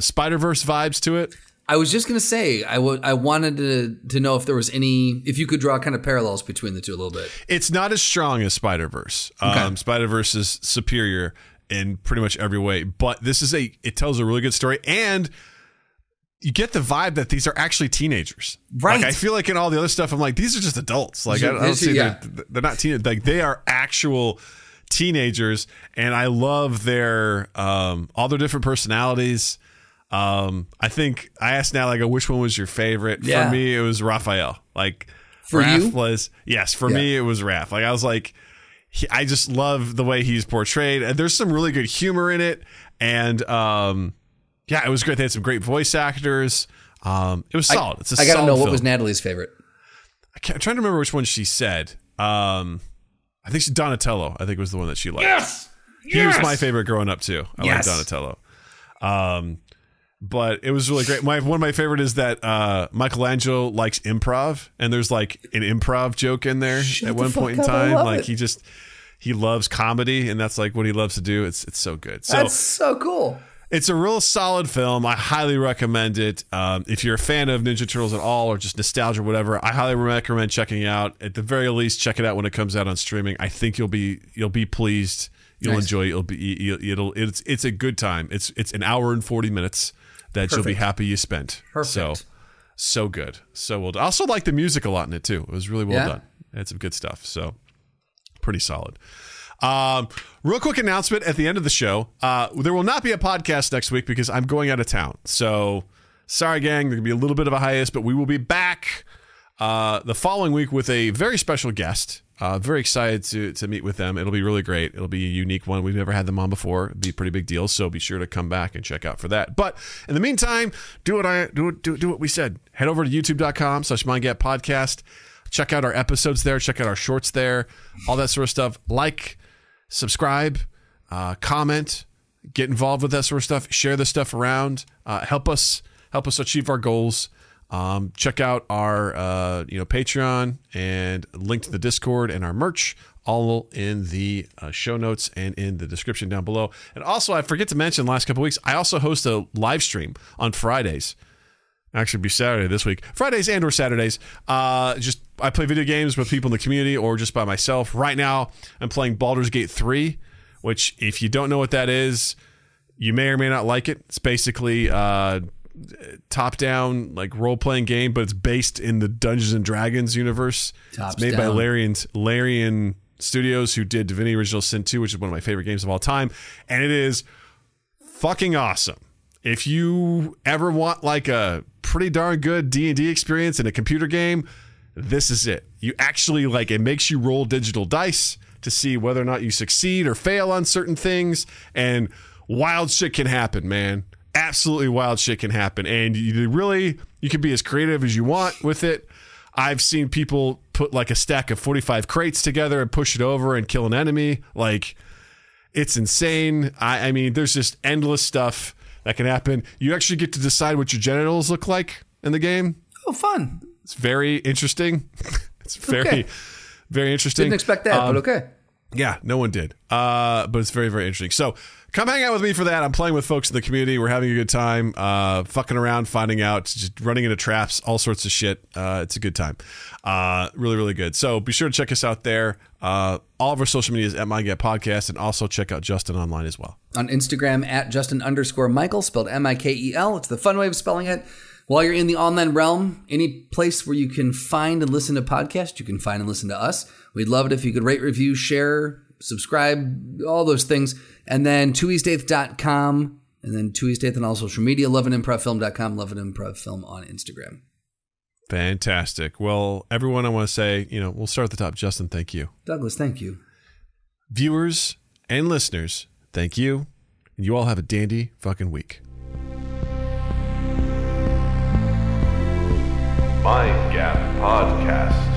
Spider-Verse vibes to it. I was just going to say, I wanted to know if there was any, if you could draw kind of parallels between the two a little bit. It's not as strong as Spider-Verse. Spider-Verse is superior in pretty much every way, but this is it tells a really good story, and you get the vibe that these are actually teenagers. Right. Like, I feel like in all the other stuff, I'm like, these are just adults. Like, I don't see, they're not teenagers. Like, they are actual teenagers, and I love their, all their different personalities. I think I asked Natalie, I go, which one was your favorite? Yeah. For me, it was Raphael. Like, for Raph you? Me, it was Raph. Like, I was like, I just love the way he's portrayed. And there's some really good humor in it. And, it was great. They had some great voice actors. It was solid. I got to know, what was Natalie's favorite? I'm trying to remember which one she said. I think Donatello, I think was the one that she liked. Yes! He was my favorite growing up too. I liked Donatello. But it was really great. One of my favorite is that Michelangelo likes improv, and there's like an improv joke in there at one point in time. Like he loves comedy, and that's like what he loves to do. It's so good. So, that's so cool. It's a real solid film. I highly recommend it. If you're a fan of Ninja Turtles at all, or just nostalgia, or whatever, I highly recommend checking it out. At the very least, check it out when it comes out on streaming. I think you'll be pleased. You'll enjoy it. It's a good time. It's an hour and 40 minutes. That Perfect. You'll be happy you spent. Perfect. So good. So well done. I also like the music a lot in it too. It was really well done. It had some good stuff. So pretty solid. Real quick announcement at the end of the show. There will not be a podcast next week because I'm going out of town. So sorry, gang. There's going to be a little bit of a hiatus, but we will be back the following week with a very special guest. Very excited to meet with them. It'll be really great. It'll be a unique one. We've never had them on before. It'll be a pretty big deal. So be sure to come back and check out for that. But in the meantime, do what we said. Head over to youtube.com/mindgappodcast. Check out our episodes there. Check out our shorts there. All that sort of stuff. Like, subscribe, comment, get involved with that sort of stuff. Share this stuff around. Help us achieve our goals. Check out our Patreon and link to the Discord and our merch, all in the show notes and in the description down below. And also, I forget to mention, last couple of weeks, I also host a live stream on Fridays. Actually, it'll be Saturday this week. Fridays and or Saturdays. I play video games with people in the community or just by myself. Right now, I'm playing Baldur's Gate 3, which, if you don't know what that is, you may or may not like it. It's basically... top-down like role-playing game, but it's based in the Dungeons and Dragons universe. It's made by Larian Studios, who did Divinity Original Sin 2, which is one of my favorite games of all time, and it is fucking awesome. If you ever want like a pretty darn good D&D experience in a computer game, this is it. You actually like it makes you roll digital dice to see whether or not you succeed or fail on certain things, and wild shit can happen, man. Absolutely wild shit can happen, and you can be as creative as you want with it. I've seen people put like a stack of 45 crates together and push it over and kill an enemy. Like, it's insane. I mean, there's just endless stuff that can happen. You actually get to decide what your genitals look like in the game. Oh, fun. It's very interesting. It's very, okay. Very interesting. Didn't expect that, but okay. Yeah, no one did. But it's very, very interesting. So come hang out with me for that. I'm playing with folks in the community. We're having a good time, fucking around, finding out, just running into traps, all sorts of shit. It's a good time. Really, really good. So be sure to check us out there. All of our social media is at Mind Gap Podcast, and also check out Justin online as well. On Instagram at Justin_Michael, spelled M-I-K-E-L. It's the fun way of spelling it. While you're in the online realm, any place where you can find and listen to podcasts, you can find and listen to us. We'd love it if you could rate, review, share, subscribe, all those things. And then 2east8th.com, and then 2 East 8th on all social media, loveandimprovfilm.com, loveandimprovfilm on Instagram. Fantastic. Well, everyone, I want to say, we'll start at the top. Justin, thank you. Douglas, thank you. Viewers and listeners, thank you. And you all have a dandy fucking week. Mind Gap Podcast.